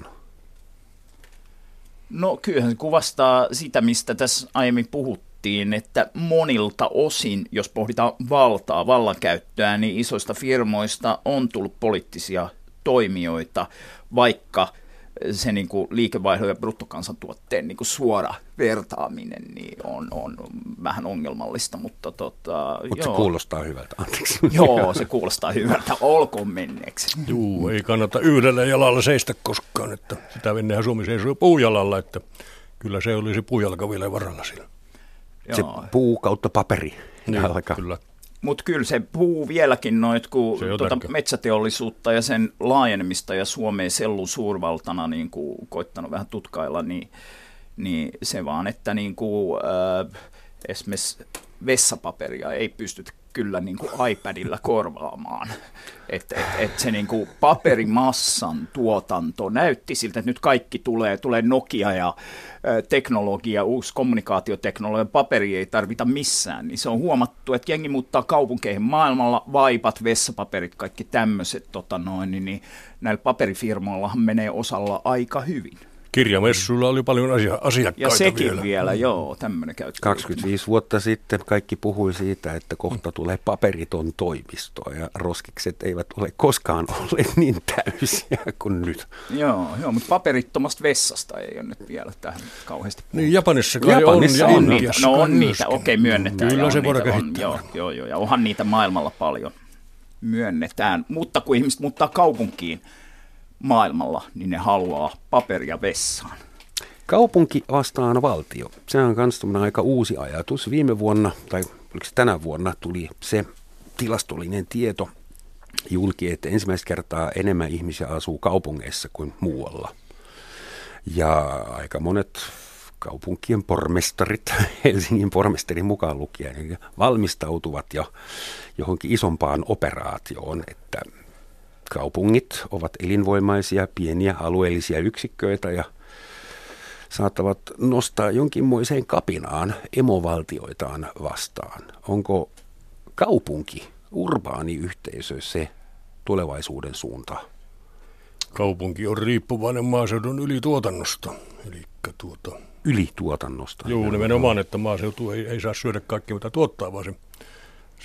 No kyllähän se kuvastaa sitä, mistä tässä aiemmin puhuttiin. Että monilta osin, jos pohditaan valtaa, vallankäyttöä, niin isoista firmoista on tullut poliittisia toimijoita, vaikka se niin kuin liikevaihdon ja bruttokansantuotteen niin kuin suora vertaaminen niin on, on vähän ongelmallista, mutta tota, Mut se kuulostaa hyvältä, anteeksi. Joo, se kuulostaa hyvältä, olkoon menneeksi. Juu, ei kannata yhdellä jalalla seistä koskaan, että sitä mennään Suomi seisoo puujalalla, että kyllä se olisi puujalka vielä varalla sillä. Se joo. Puu kautta paperi. Niin, kyllä. Mutta kyllä se puu vieläkin noit, kun tuota metsäteollisuutta ja sen laajenemista ja Suomeen sellun suurvaltana niin kuin koittanut vähän tutkailla, niin, niin se vaan, että niin kuin, äh, esimerkiksi vessapaperia ei pystytä kyllä niin kuin iPadilla korvaamaan. Että et, et se niin kuin paperimassan tuotanto näytti siltä, että nyt kaikki tulee, tulee Nokia ja ö, teknologia, uusi kommunikaatioteknologia, paperi ei tarvita missään. Niin se on huomattu, että jengi muuttaa kaupunkeihin maailmalla, vaipat, vessapaperit, kaikki tämmöiset, tota noin, niin näillä paperifirmoillahan menee osalla aika hyvin. Kirjamessuilla oli paljon asia- asiakkaita vielä. Ja sekin vielä, vielä joo, tämmöinen käyttö. kaksikymmentäviisi vuotta sitten kaikki puhui siitä, että kohta tulee paperiton toimisto, ja roskikset eivät ole koskaan olleet niin täysiä kuin nyt. Joo, joo, mutta paperittomasta vessasta ei ole nyt vielä tähän kauheasti puhuttu. Niin, Japanissa kai Japanissa on, ja on niitä. No on niitä, okei, okay, myönnetään. Kyllä se voidaan kehittää. Joo, joo, joo, ja onhan niitä maailmalla paljon. Myönnetään, mutta kun ihmiset muuttaa kaupunkiin, maailmalla, niin ne haluaa paperia vessaan. Kaupunki vastaan valtio. Se on myös aika uusi ajatus. Viime vuonna, tai oliko se tänä vuonna, tuli se tilastollinen tieto julki, että ensimmäistä kertaa enemmän ihmisiä asuu kaupungeissa kuin muualla. Ja aika monet kaupunkien pormestarit, Helsingin pormestarin mukaan lukien, niin valmistautuvat jo johonkin isompaan operaatioon, että kaupungit ovat elinvoimaisia, pieniä alueellisia yksikköitä ja saattavat nostaa jonkinmoiseen kapinaan emovaltioitaan vastaan. Onko kaupunki, urbaani yhteisö se tulevaisuuden suunta? Kaupunki on riippuvainen maaseudun ylituotannosta. Elikkä tuota... Ylituotannosta? Joo, nimenomaan, että maaseutu ei, ei saa syödä kaikkea, mitä tuottaa, vaan se...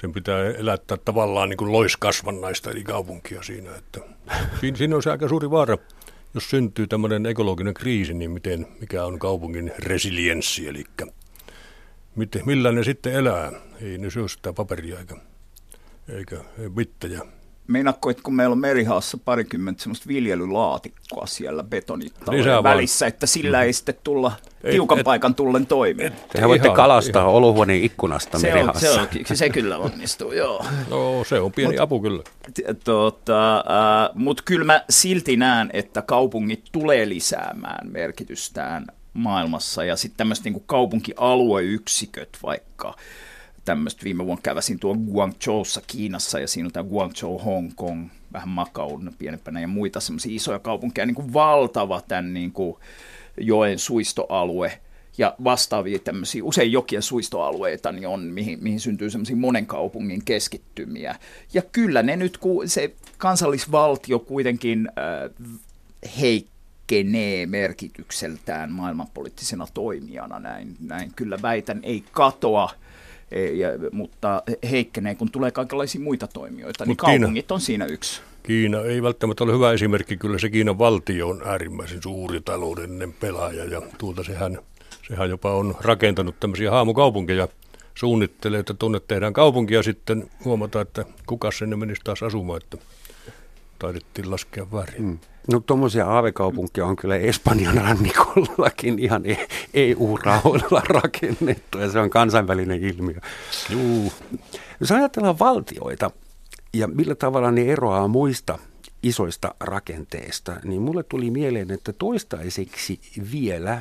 Sen pitää elättää tavallaan niin kuin loiskasvannaista, eli kaupunkia siinä. Että siinä on se aika suuri vaara. Jos syntyy tämmöinen ekologinen kriisi, niin miten, mikä on kaupungin resilienssi, eli miten, millä ne sitten elää. Ei ne syö sitä paperia eikä, eikä bittejä. Meinaatko, että kun meillä on Merihaassa parikymmentä semmoista viljelylaatikkoa siellä betonitalojen välissä, että sillä ei sitten tulla et, tiukan et, paikan tullen toimeen? Tehän voitte ihan, kalastaa ihan. Olohuoneen ikkunasta se Merihaassa. On, se, on, se kyllä onnistuu, joo. No se on pieni mut, apu kyllä. Tota, äh, Mutta kyllä mä silti näen, että kaupungit tulee lisäämään merkitystään maailmassa ja sitten tämmöiset niinku kaupunkialueyksiköt vaikka. Tämmöistä viime vuonna käväsin tuolla Guangzhoussa Kiinassa ja siinä on tämä Guangzhou, Hong Kong, vähän Macau pienempänä ja muita semmoisia isoja kaupunkeja, niin kuin valtava tämän niin kuin joen suistoalue ja vastaavia tämmöisiä usein jokien suistoalueita niin on, mihin, mihin syntyy semmoisia monen kaupungin keskittymiä. Ja kyllä ne nyt, kun se kansallisvaltio kuitenkin äh, heikkenee merkitykseltään maailmanpoliittisena toimijana, näin, näin kyllä väitän, ei katoa. Ja, mutta heikkenee, kun tulee kaikenlaisia muita toimijoita, mut niin kaupungit Kiina, on siinä yksi. Kiina ei välttämättä ole hyvä esimerkki, kyllä se Kiinan valtio on äärimmäisen suuri taloudellinen pelaaja ja tuolta sehän, sehän jopa on rakentanut tämmöisiä haamukaupunkeja, suunnittelee, että tuonne tehdään kaupunkia sitten huomata, että kuka sinne menisi taas asumaan, että taidettiin laskea väärin. Mm. No tuommoisia aavekaupunkia on kyllä Espanjan rannikollakin ihan E U-rahoilla rakennettu ja se on kansainvälinen ilmiö. Juu. Jos ajatellaan valtioita ja millä tavalla ne eroaa muista isoista rakenteista, niin mulle tuli mieleen, että toistaiseksi vielä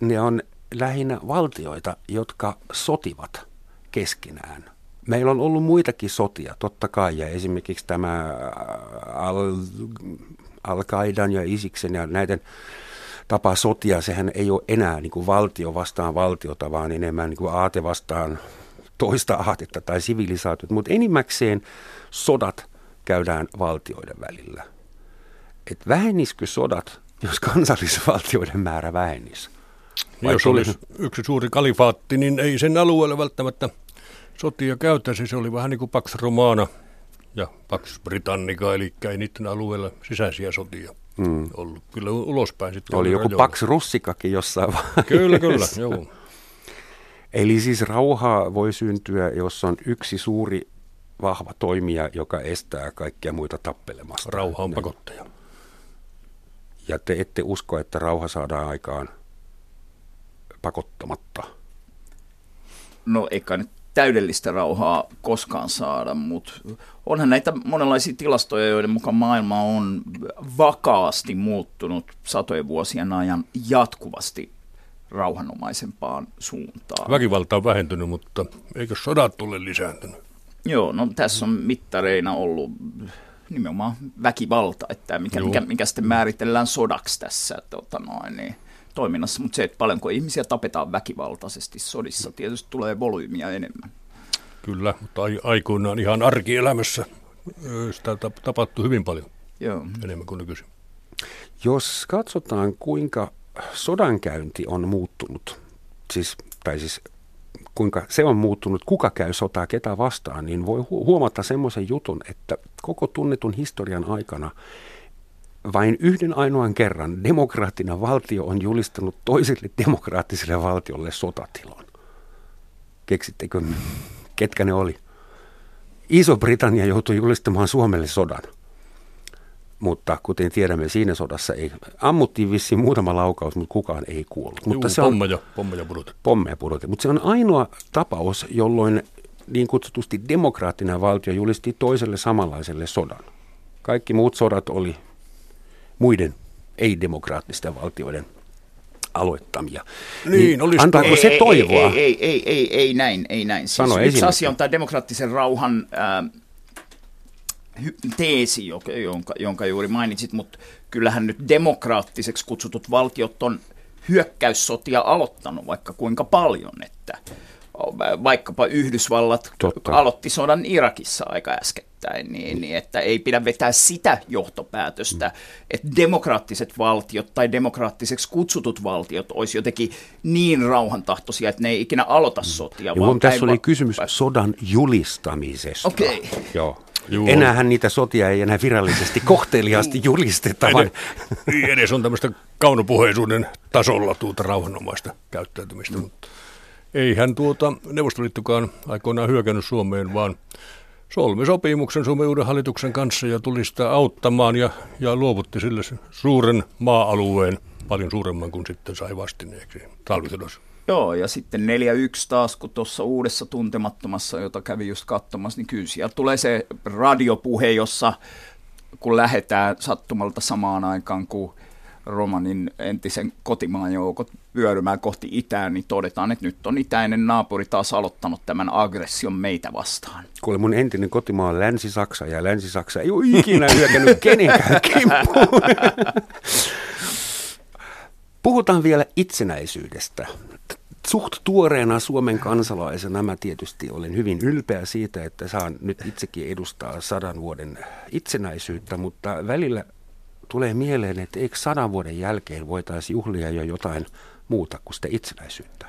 ne on lähinnä valtioita, jotka sotivat keskenään. Meillä on ollut muitakin sotia, totta kai, ja esimerkiksi tämä Al-Qaidan ja Isiksen ja näiden tapa sotia, sehän ei ole enää niin kuin valtio vastaan valtiota, vaan enemmän niin kuin aate vastaan toista aatetta tai sivilisaatiota, mutta enimmäkseen sodat käydään valtioiden välillä. Et vähenisikö sodat, jos kansallisvaltioiden määrä vähenisi? Vai jos tuli... olisi yksi suuri kalifaatti, niin ei sen alueella välttämättä sotia käytäisi, se oli vähän niin kuin Pax Romana ja Pax Britannica, eli ei niiden alueella sisäisiä sotia mm. ollut. Kyllä ulospäin sitten. Oli joku rajoilla. Pax Russikakin jossain vaiheessa. Kyllä, kyllä, joo. Eli siis rauhaa voi syntyä, jos on yksi suuri vahva toimija, joka estää kaikkia muita tappelemasta. Rauha on pakottaja. Ja te ette usko, että rauha saadaan aikaan pakottamatta? No eikä nyt täydellistä rauhaa koskaan saada, mutta onhan näitä monenlaisia tilastoja, joiden mukaan maailma on vakaasti muuttunut satojen vuosien ajan jatkuvasti rauhanomaisempaan suuntaan. Väkivalta on vähentynyt, mutta eikö sodat tule lisääntynyt? Joo, no tässä on mittareina ollut nimenomaan väkivalta, että mikä, mikä, mikä sitten määritellään sodaksi tässä tota noin, niin, toiminnassa. Mutta se, että paljonko ihmisiä tapetaan väkivaltaisesti sodissa, tietysti tulee volyymiä enemmän. Kyllä, mutta aikoinaan ihan arkielämässä sitä tapahtui hyvin paljon. Joo. Enemmän kuin nykyisin. Jos katsotaan, kuinka sodankäynti on muuttunut, siis, tai siis kuinka se on muuttunut, kuka käy sotaa, ketä vastaan, niin voi huomata semmoisen jutun, että koko tunnetun historian aikana vain yhden ainoan kerran demokraattinen valtio on julistanut toiselle demokraattiselle valtiolle sotatilon. Keksittekö, ketkä ne oli? Iso-Britannia joutui julistamaan Suomelle sodan. Mutta kuten tiedämme, siinä sodassa ei, ammuttiin vissiin muutama laukaus, mutta kukaan ei kuollut. Mutta Juu, se on, pommeja, pommeja pudotettiin. Pommeja pudotettiin. Mutta se on ainoa tapaus, jolloin niin kutsutusti demokraattinen valtio julisti toiselle samanlaiselle sodan. Kaikki muut sodat oli muiden ei-demokraattisten valtioiden aloittamia. Niin, niin, antaako ei, se toivoa? Ei, ei, ei, ei, ei näin, ei näin. Siis sano yksi asia on tämä demokraattisen rauhan Äh, teesi, jonka, jonka juuri mainitsit, mutta kyllähän nyt demokraattiseksi kutsutut valtiot on hyökkäyssotia aloittanut vaikka kuinka paljon, että vaikkapa Yhdysvallat Totta. aloitti sodan Irakissa aika äskettäin, niin, niin että ei pidä vetää sitä johtopäätöstä, että demokraattiset valtiot tai demokraattiseksi kutsutut valtiot olisi jotenkin niin rauhantahtoisia, että ne ei ikinä aloita sotia. Joo, vaan tässä oli va- kysymys sodan julistamisesta. Okei. Okay. Joo. Joo. Enäähän niitä sotia ei enää virallisesti kohteliaasti julisteta. Ei, ei edes on tämmöistä kaunopuheisuuden tasolla tuota rauhanomaista käyttäytymistä. Mm. Eihän tuota Neuvostoliittokaan aikoinaan hyökännyt Suomeen, vaan solmi sopimuksen Suomen uuden hallituksen kanssa ja tuli sitä auttamaan ja, ja luovutti sille suuren maa-alueen, paljon suuremman kuin sitten sai vastineeksi talvisodossa. Joo, ja sitten neljä yksi taas, kun tuossa uudessa tuntemattomassa, jota kävin just katsomassa, niin kyllä siellä tulee se radiopuhe, jossa kun lähetään sattumalta samaan aikaan, kun Romanin entisen kotimaan joukot pyörymään kohti itään, niin todetaan, että nyt on itäinen naapuri taas aloittanut tämän aggression meitä vastaan. Kuule, mun entinen kotimaa on Länsi-Saksa, ja Länsi-Saksa ei ole ikinä hyökännyt kenenkään kimppuun. Puhutaan vielä itsenäisyydestä. Suht tuoreena Suomen kansalaisena mä tietysti olen hyvin ylpeä siitä, että saan nyt itsekin edustaa sadan vuoden itsenäisyyttä, mutta välillä tulee mieleen, että eikö sadan vuoden jälkeen voitaisiin juhlia jo jotain muuta kuin sitä itsenäisyyttä.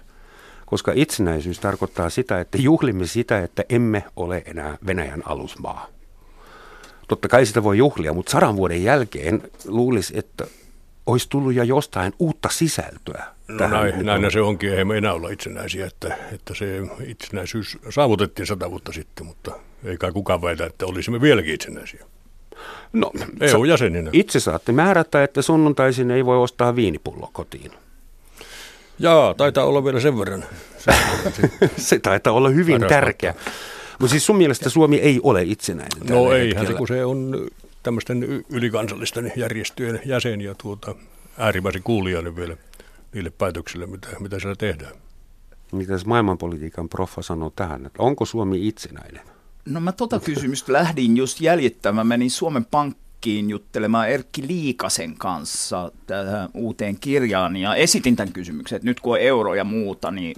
Koska itsenäisyys tarkoittaa sitä, että juhlimme sitä, että emme ole enää Venäjän alusmaa. Totta kai sitä voi juhlia, mutta sadan vuoden jälkeen luulisi, että olisi tullut jo jostain uutta sisältöä. No näin, näin se onkin, eihän me enää olla itsenäisiä, että, että se itsenäisyys saavutettiin sata vuotta sitten, mutta ei kai kukaan väitä, että olisimme vieläkin itsenäisiä. No, E U-jäseninä. Itse saatte määrätä, että sunnuntaisin ei voi ostaa viinipullo kotiin. Jaa, taitaa olla vielä sen verran. Sen verran se taitaa olla hyvin Aras tärkeä. Mutta siis sun mielestä Suomi ei ole itsenäinen? No eihän se, kun se on tämmöisten ylikansallisten järjestöjen jäseniä tuota, äärimmäisen kuulijainen vielä niille päätöksille, mitä, mitä siellä tehdään. Mitäs maailmanpolitiikan proffa sanoo tähän, että onko Suomi itsenäinen? No mä tota kysymystä lähdin just jäljittämään, menin Suomen Pankkiin juttelemaan Erkki Liikasen kanssa tähän uuteen kirjaan ja esitin tämän kysymyksen, että nyt kun on euro ja muuta, niin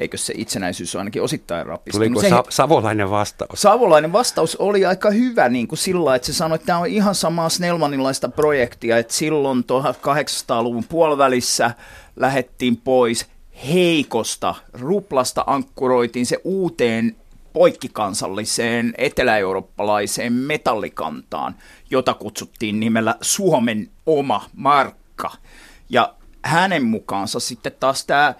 eikö se itsenäisyys ainakin osittain rapistunut? Tuliko se, sa- savolainen vastaus? Savolainen vastaus oli aika hyvä niin kuin sillä, että se sanoi, että tämä on ihan samaa snellmanilaista projektia, että silloin kahdeksantoistasadan luvun puolivälissä lähdettiin pois heikosta ruplasta, ankkuroitiin se uuteen poikkikansalliseen etelä-eurooppalaiseen metallikantaan, jota kutsuttiin nimellä Suomen oma markka. Ja hänen mukaansa sitten taas tämä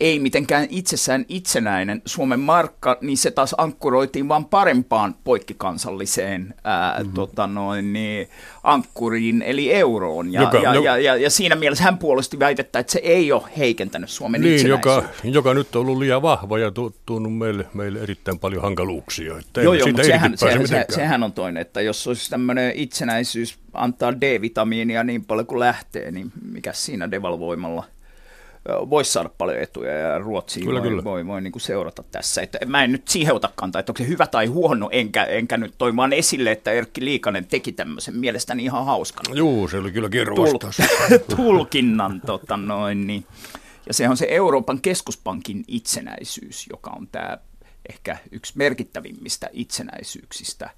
ei mitenkään itsessään itsenäinen Suomen markka, niin se taas ankkuroitiin vaan parempaan poikkikansalliseen ää, mm-hmm. tota noin, niin, ankkuriin, eli euroon. Ja, joka, ja, jo... ja, ja, ja siinä mielessä hän puolusti väitettä, että se ei ole heikentänyt Suomen niin, itsenäisyyttä. Joka, joka nyt on ollut liian vahva ja tuonut meille, meille erittäin paljon hankaluuksia. Että joo, joo, mutta sehän, sehän, se, sehän on toinen, että jos olisi tämmöinen itsenäisyys antaa D-vitamiinia niin paljon kuin lähtee, niin mikä siinä devalvoimalla voisi saada paljon etuja, ja Ruotsia kyllä, voi, kyllä. voi, voi niin kuin seurata tässä. Että mä en nyt siihen ota kantaa, että onko se hyvä tai huono, enkä, enkä nyt toimaan esille, että Erkki Liikanen teki tämmöisen mielestäni ihan hauskan. Juu, se oli kyllä kirvasta. Tul- tulkinnan, tota noin, niin. Ja se on se Euroopan keskuspankin itsenäisyys, joka on tämä ehkä yksi merkittävimmistä itsenäisyyksistä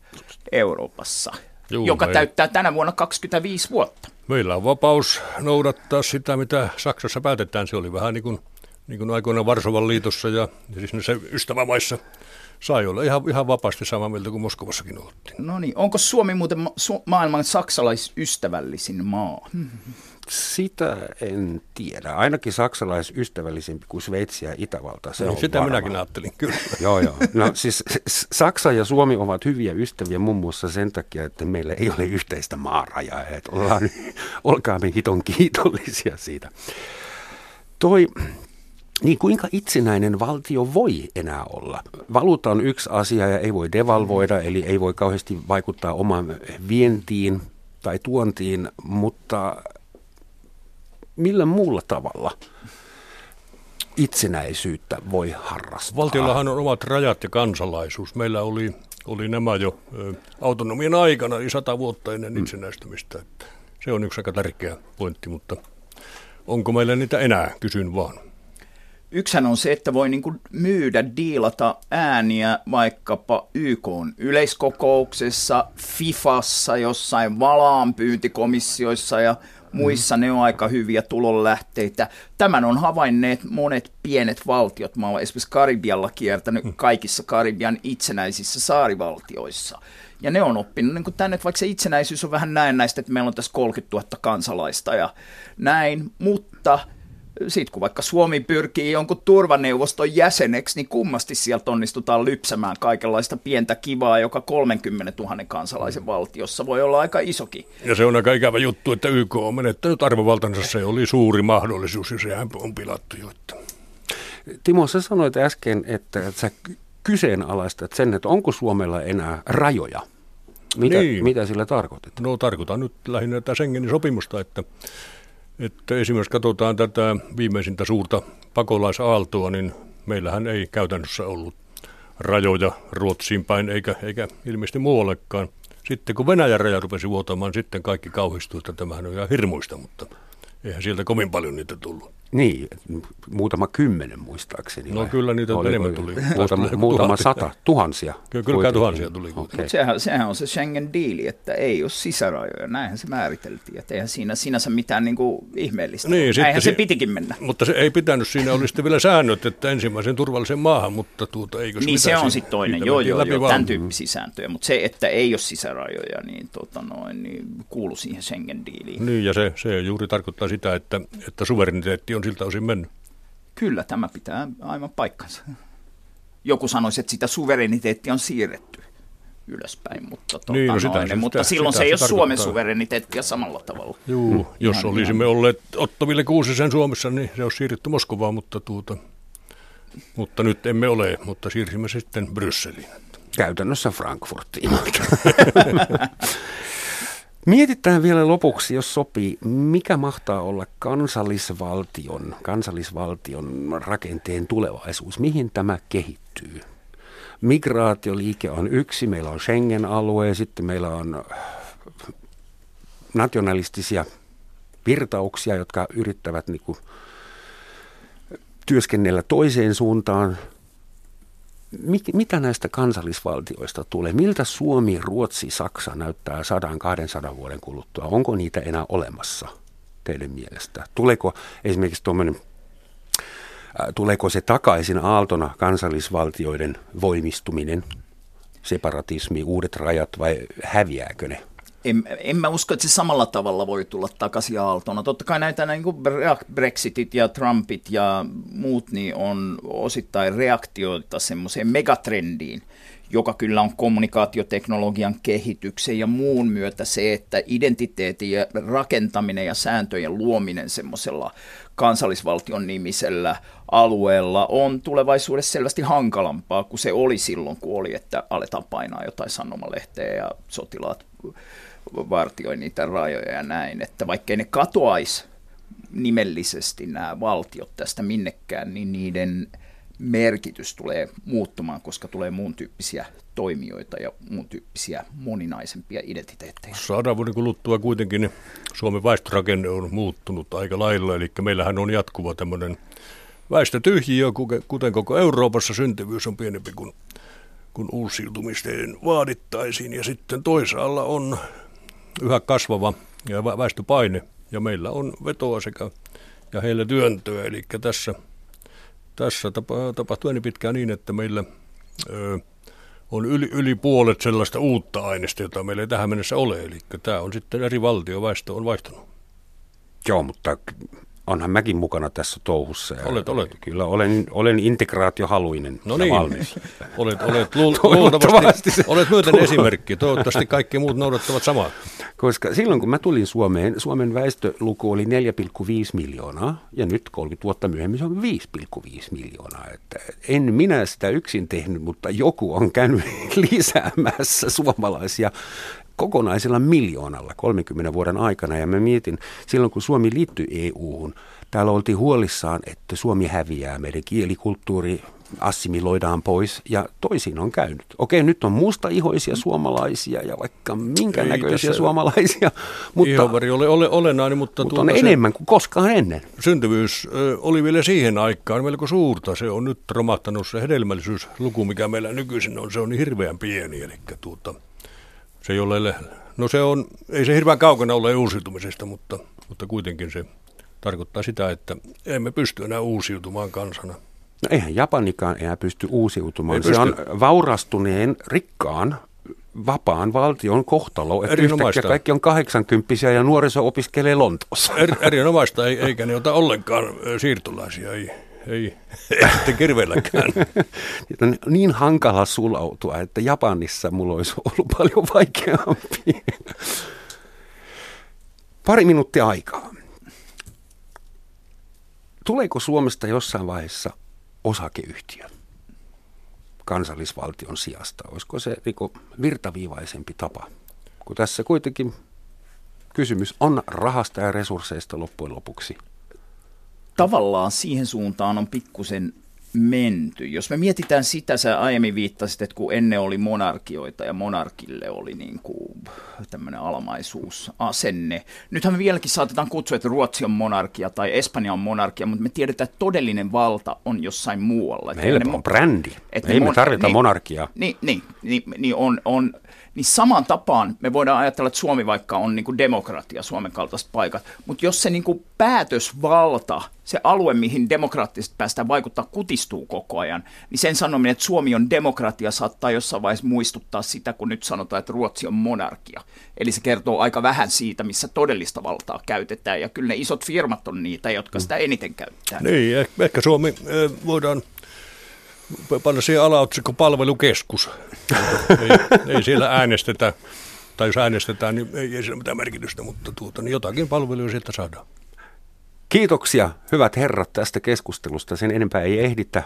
Euroopassa, Juu, joka meillä. täyttää tänä vuonna kaksikymmentäviisi vuotta. Meillä on vapaus noudattaa sitä, mitä Saksassa päätetään. Se oli vähän niin kuin, niin kuin aikoinaan Varsovan liitossa ja siis se ystävämaissa sai olla ihan, ihan vapaasti samaa mieltä kuin Moskovassakin oltiin. No niin, onko Suomi muuten ma- su- maailman saksalaisystävällisin maa? Sitä en tiedä. Ainakin saksalaisystävällisempi kuin Sveitsi ja Itävalta. Se no, on sitä varma. Minäkin ajattelin, kyllä. Joo, joo. No siis Saksa ja Suomi ovat hyviä ystäviä muun muassa sen takia, että meillä ei ole yhteistä maarajaa. Että ollaan, olkaamme hiton kiitollisia siitä. Toi, niin kuinka itsenäinen valtio voi enää olla? Valuutta on yksi asia ja ei voi devalvoida, eli ei voi kauheasti vaikuttaa omaan vientiin tai tuontiin, mutta millä muulla tavalla itsenäisyyttä voi harrastaa? Valtiollahan on omat rajat ja kansalaisuus. Meillä oli, oli nämä jo autonomian aikana, eli sata vuotta ennen itsenäistymistä. Että se on yksi aika tärkeä pointti, mutta onko meillä niitä enää? Kysyn vaan. Yksihän on se, että voi niin kuin myydä, diilata ääniä vaikkapa Y K:n yleiskokouksessa, FIFassa, jossain valaanpyyntikomissioissa ja muissa ne on aika hyviä tulonlähteitä. Tämän on havainneet monet pienet valtiot. Mä oon esimerkiksi Karibialla kiertänyt kaikissa Karibian itsenäisissä saarivaltioissa. Ja ne on oppinut niin kuin tänne, että vaikka se itsenäisyys on vähän näennäistä, että meillä on tässä kolmekymmentätuhatta kansalaista ja näin, mutta sitten kun vaikka Suomi pyrkii jonkun turvaneuvoston jäseneksi, niin kummasti sieltä onnistutaan lypsämään kaikenlaista pientä kivaa, joka kolmekymmentätuhatta kansalaisen valtiossa voi olla aika isokin. Ja se on aika ikävä juttu, että Y K on menettänyt arvovaltansa, se oli suuri mahdollisuus ja sehän on pilattu jo. Timo, sä sanoit äsken, että sä kyseenalaistat sen, että onko Suomella enää rajoja. Mitä, niin. mitä sillä tarkoitetaan? No tarkoitan nyt lähinnä tätä Schengenin sopimusta, että Että esimerkiksi katsotaan tätä viimeisintä suurta pakolaisaaltoa, niin meillähän ei käytännössä ollut rajoja Ruotsiin päin eikä, eikä ilmeisesti muuallekaan. Sitten kun Venäjän raja rupesi vuotamaan, sitten kaikki kauhistui, että tämähän on ihan hirmuista, mutta eihän sieltä kovin paljon niitä tullut. Niin, muutama kymmenen muistaakseni. No vai? Kyllä niitä oli, enemmän tuli. Muutama, muutama sata, tuhansia. Kyllä, kyllä tuhansia tuli. Okay. Sehän, sehän on se Schengen-diili, että ei ole sisärajoja. Näinhän se määriteltiin, että eihän siinä sinänsä mitään niin kuin ihmeellistä. Niin, Näinhän se, se pitikin mennä. Mutta se ei pitänyt, siinä oli sitten vielä säännöt, että ensimmäisen turvallisen maahan, mutta tuota eikö se niin mitään. Niin se on sitten toinen, joo, joo, joo, tämän tyyppisiä sääntöjä. Mutta se, että ei ole sisärajoja, niin, tota noin, niin kuului siihen Schengen-diiliin. Niin, ja se, se juuri tarkoittaa sitä, että, että suvereniteetti on siltä osin mennyt. Kyllä, tämä pitää aivan paikkansa. Joku sanoisi, että sitä suvereniteettia on siirretty ylöspäin, mutta, tuota niin, no sitä, noin, sitä, mutta sitä, silloin sitä, se ei se ole tarkoittaa Suomen suvereniteettia samalla tavalla. Juu, mm. jos ihan olisimme ihan olleet Ottoville Kuusisen Suomessa, niin se olisi siirretty Moskovaan, mutta, tuota, mutta nyt emme ole, mutta siirsimme sitten Brysseliin. Käytännössä Frankfurtiin. Mietitään vielä lopuksi, jos sopii, mikä mahtaa olla kansallisvaltion, kansallisvaltion rakenteen tulevaisuus? Mihin tämä kehittyy? Migraatioliike on yksi, meillä on Schengen-alue, sitten meillä on nationalistisia virtauksia, jotka yrittävät niin kuin työskennellä toiseen suuntaan. Mitä näistä kansallisvaltioista tulee? Miltä Suomi, Ruotsi, Saksa näyttää sadan kahdensadan vuoden kuluttua? Onko niitä enää olemassa teidän mielestä? Tuleeko esimerkiksi tuommoinen, tuleeko se takaisin aaltona kansallisvaltioiden voimistuminen, separatismi, uudet rajat vai häviääkö ne? En, en mä usko, että se samalla tavalla voi tulla takaisin aaltona. Totta kai näitä niin kuin Brexitit ja Trumpit ja muut niin on osittain reaktioita semmoiseen megatrendiin, joka kyllä on kommunikaatioteknologian kehityksen ja muun myötä se, että identiteetin ja rakentaminen ja sääntöjen luominen semmoisella kansallisvaltion nimisellä alueella on tulevaisuudessa selvästi hankalampaa kuin se oli silloin, kun oli, että aletaan painaa jotain sanomalehteä ja sotilaat vartioi niitä rajoja ja näin, että vaikkei ne katoaisi nimellisesti nämä valtiot tästä minnekään, niin niiden merkitys tulee muuttumaan, koska tulee muun tyyppisiä toimijoita ja muun tyyppisiä moninaisempia identiteettejä. Sadan vuoden kuluttua kuitenkin Suomen väestörakenne on muuttunut aika lailla, eli meillähän on jatkuva tämmöinen väestötyhjiö, kuten koko Euroopassa syntyvyys on pienempi kuin, kuin uusiutumiseen vaadittaisiin, ja sitten toisaalla on yhä kasvava väestöpaine, ja meillä on vetoa sekä ja heillä työntöä, eli tässä Tässä tapahtuu ennen pitkään niin, että meillä ö, on yli, yli puolet sellaista uutta aineista, jota meillä ei tähän mennessä ole. Eli tämä on sitten eri valtioväestö on vaihtunut. Joo, mutta onhan mäkin mukana tässä touhussa. Olet, olet. Kyllä, olen, olen integraatiohaluinen no ja niin. valmis. Olet, olet, lu- luultavasti, olet myöten esimerkki. Toivottavasti kaikki muut noudattavat samaa. Koska silloin, kun mä tulin Suomeen, Suomen väestöluku oli neljä pilkku viisi miljoonaa, ja nyt kolmekymmentä vuotta myöhemmin se on viisi pilkku viisi miljoonaa. Että en minä sitä yksin tehnyt, mutta joku on käynyt lisäämässä suomalaisia kokonaisella miljoonalla kolmenkymmenen vuoden aikana. Ja mä mietin, silloin kun Suomi liittyi E U:hun, täällä oltiin huolissaan, että Suomi häviää, meidän kielikulttuuri assimiloidaan pois, ja toisin on käynyt. Okei, nyt on mustaihoisia suomalaisia ja vaikka minkä ei näköisiä suomalaisia. Ihoväri oli ole, olennainen, mutta, mutta on enemmän kuin koskaan ennen. Syntyvyys oli vielä siihen aikaan melko suurta. Se on nyt romahtanut se hedelmällisyysluku, mikä meillä nykyisin on. Se on hirveän pieni, eli tuota... Se ei ole, no se on, ei se hirveän kaukana ole uusiutumisesta, mutta, mutta kuitenkin se tarkoittaa sitä, että emme pysty enää uusiutumaan kansana. No eihän Japanikaan enää pysty uusiutumaan. Ei se pysty. On vaurastuneen, rikkaan, vapaan valtion kohtalo, että yhtäkkiä kaikki on kahdeksankymppisiä ja nuoriso opiskelee Lontoossa. Er, erinomaista, ei, eikä ne ota ollenkaan siirtolaisia, ei. Ei, ette kirveelläkään. Niin hankala sulautua, että Japanissa mulla olisi ollut paljon vaikeampi. Pari minuuttia aikaa. Tuleeko Suomesta jossain vaiheessa osakeyhtiö kansallisvaltion sijasta? Olisiko se virtaviivaisempi tapa? Kun tässä kuitenkin kysymys on rahasta ja resursseista loppujen lopuksi. Tavallaan siihen suuntaan on pikkusen menty. Jos me mietitään sitä, sä aiemmin viittasit, että kun ennen oli monarkioita ja monarkille oli niin kuin tämmöinen alamaisuusasenne. Nythän me vieläkin saatetaan kutsua, että Ruotsi on monarkia tai Espanja on monarkia, mutta me tiedetään, että todellinen valta on jossain muualla. Meillä on mon- brändi. Ei me mon- tarvita niin, monarkiaa. Niin, niin, niin, niin on... on niin samaan tapaan me voidaan ajatella, että Suomi vaikka on niin kuin demokratia, Suomen kaltaiset paikat, mutta jos se niin kuin päätösvalta, se alue, mihin demokraattisesti päästään vaikuttaa, kutistuu koko ajan, niin sen sanominen, että Suomi on demokratia, saattaa jossain vaiheessa muistuttaa sitä, kun nyt sanotaan, että Ruotsi on monarkia. Eli se kertoo aika vähän siitä, missä todellista valtaa käytetään, ja kyllä ne isot firmat on niitä, jotka sitä eniten käyttää. Niin, ehkä Suomi voidaan... Panna siihen alaotsikko palvelukeskus. Ei, ei siellä äänestetä, tai jos äänestetään, niin ei, ei sillä mitään merkitystä, mutta tuota, niin jotakin palveluja sieltä saadaan. Kiitoksia, hyvät herrat, tästä keskustelusta. Sen enempää ei ehditä.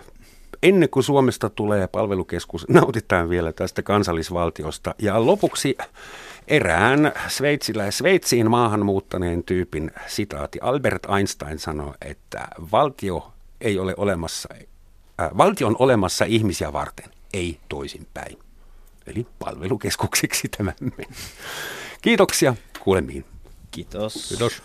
Ennen kuin Suomesta tulee palvelukeskus, nautitaan vielä tästä kansallisvaltiosta. Ja lopuksi erään Sveitsillä, Sveitsiin maahan muuttaneen tyypin sitaatti. Albert Einstein sanoi, että valtio ei ole olemassa... Valtio on olemassa ihmisiä varten, ei toisinpäin. Eli palvelukeskukseksi tämä meni. Kiitoksia, kuulemiin. Kiitos. Kiitos.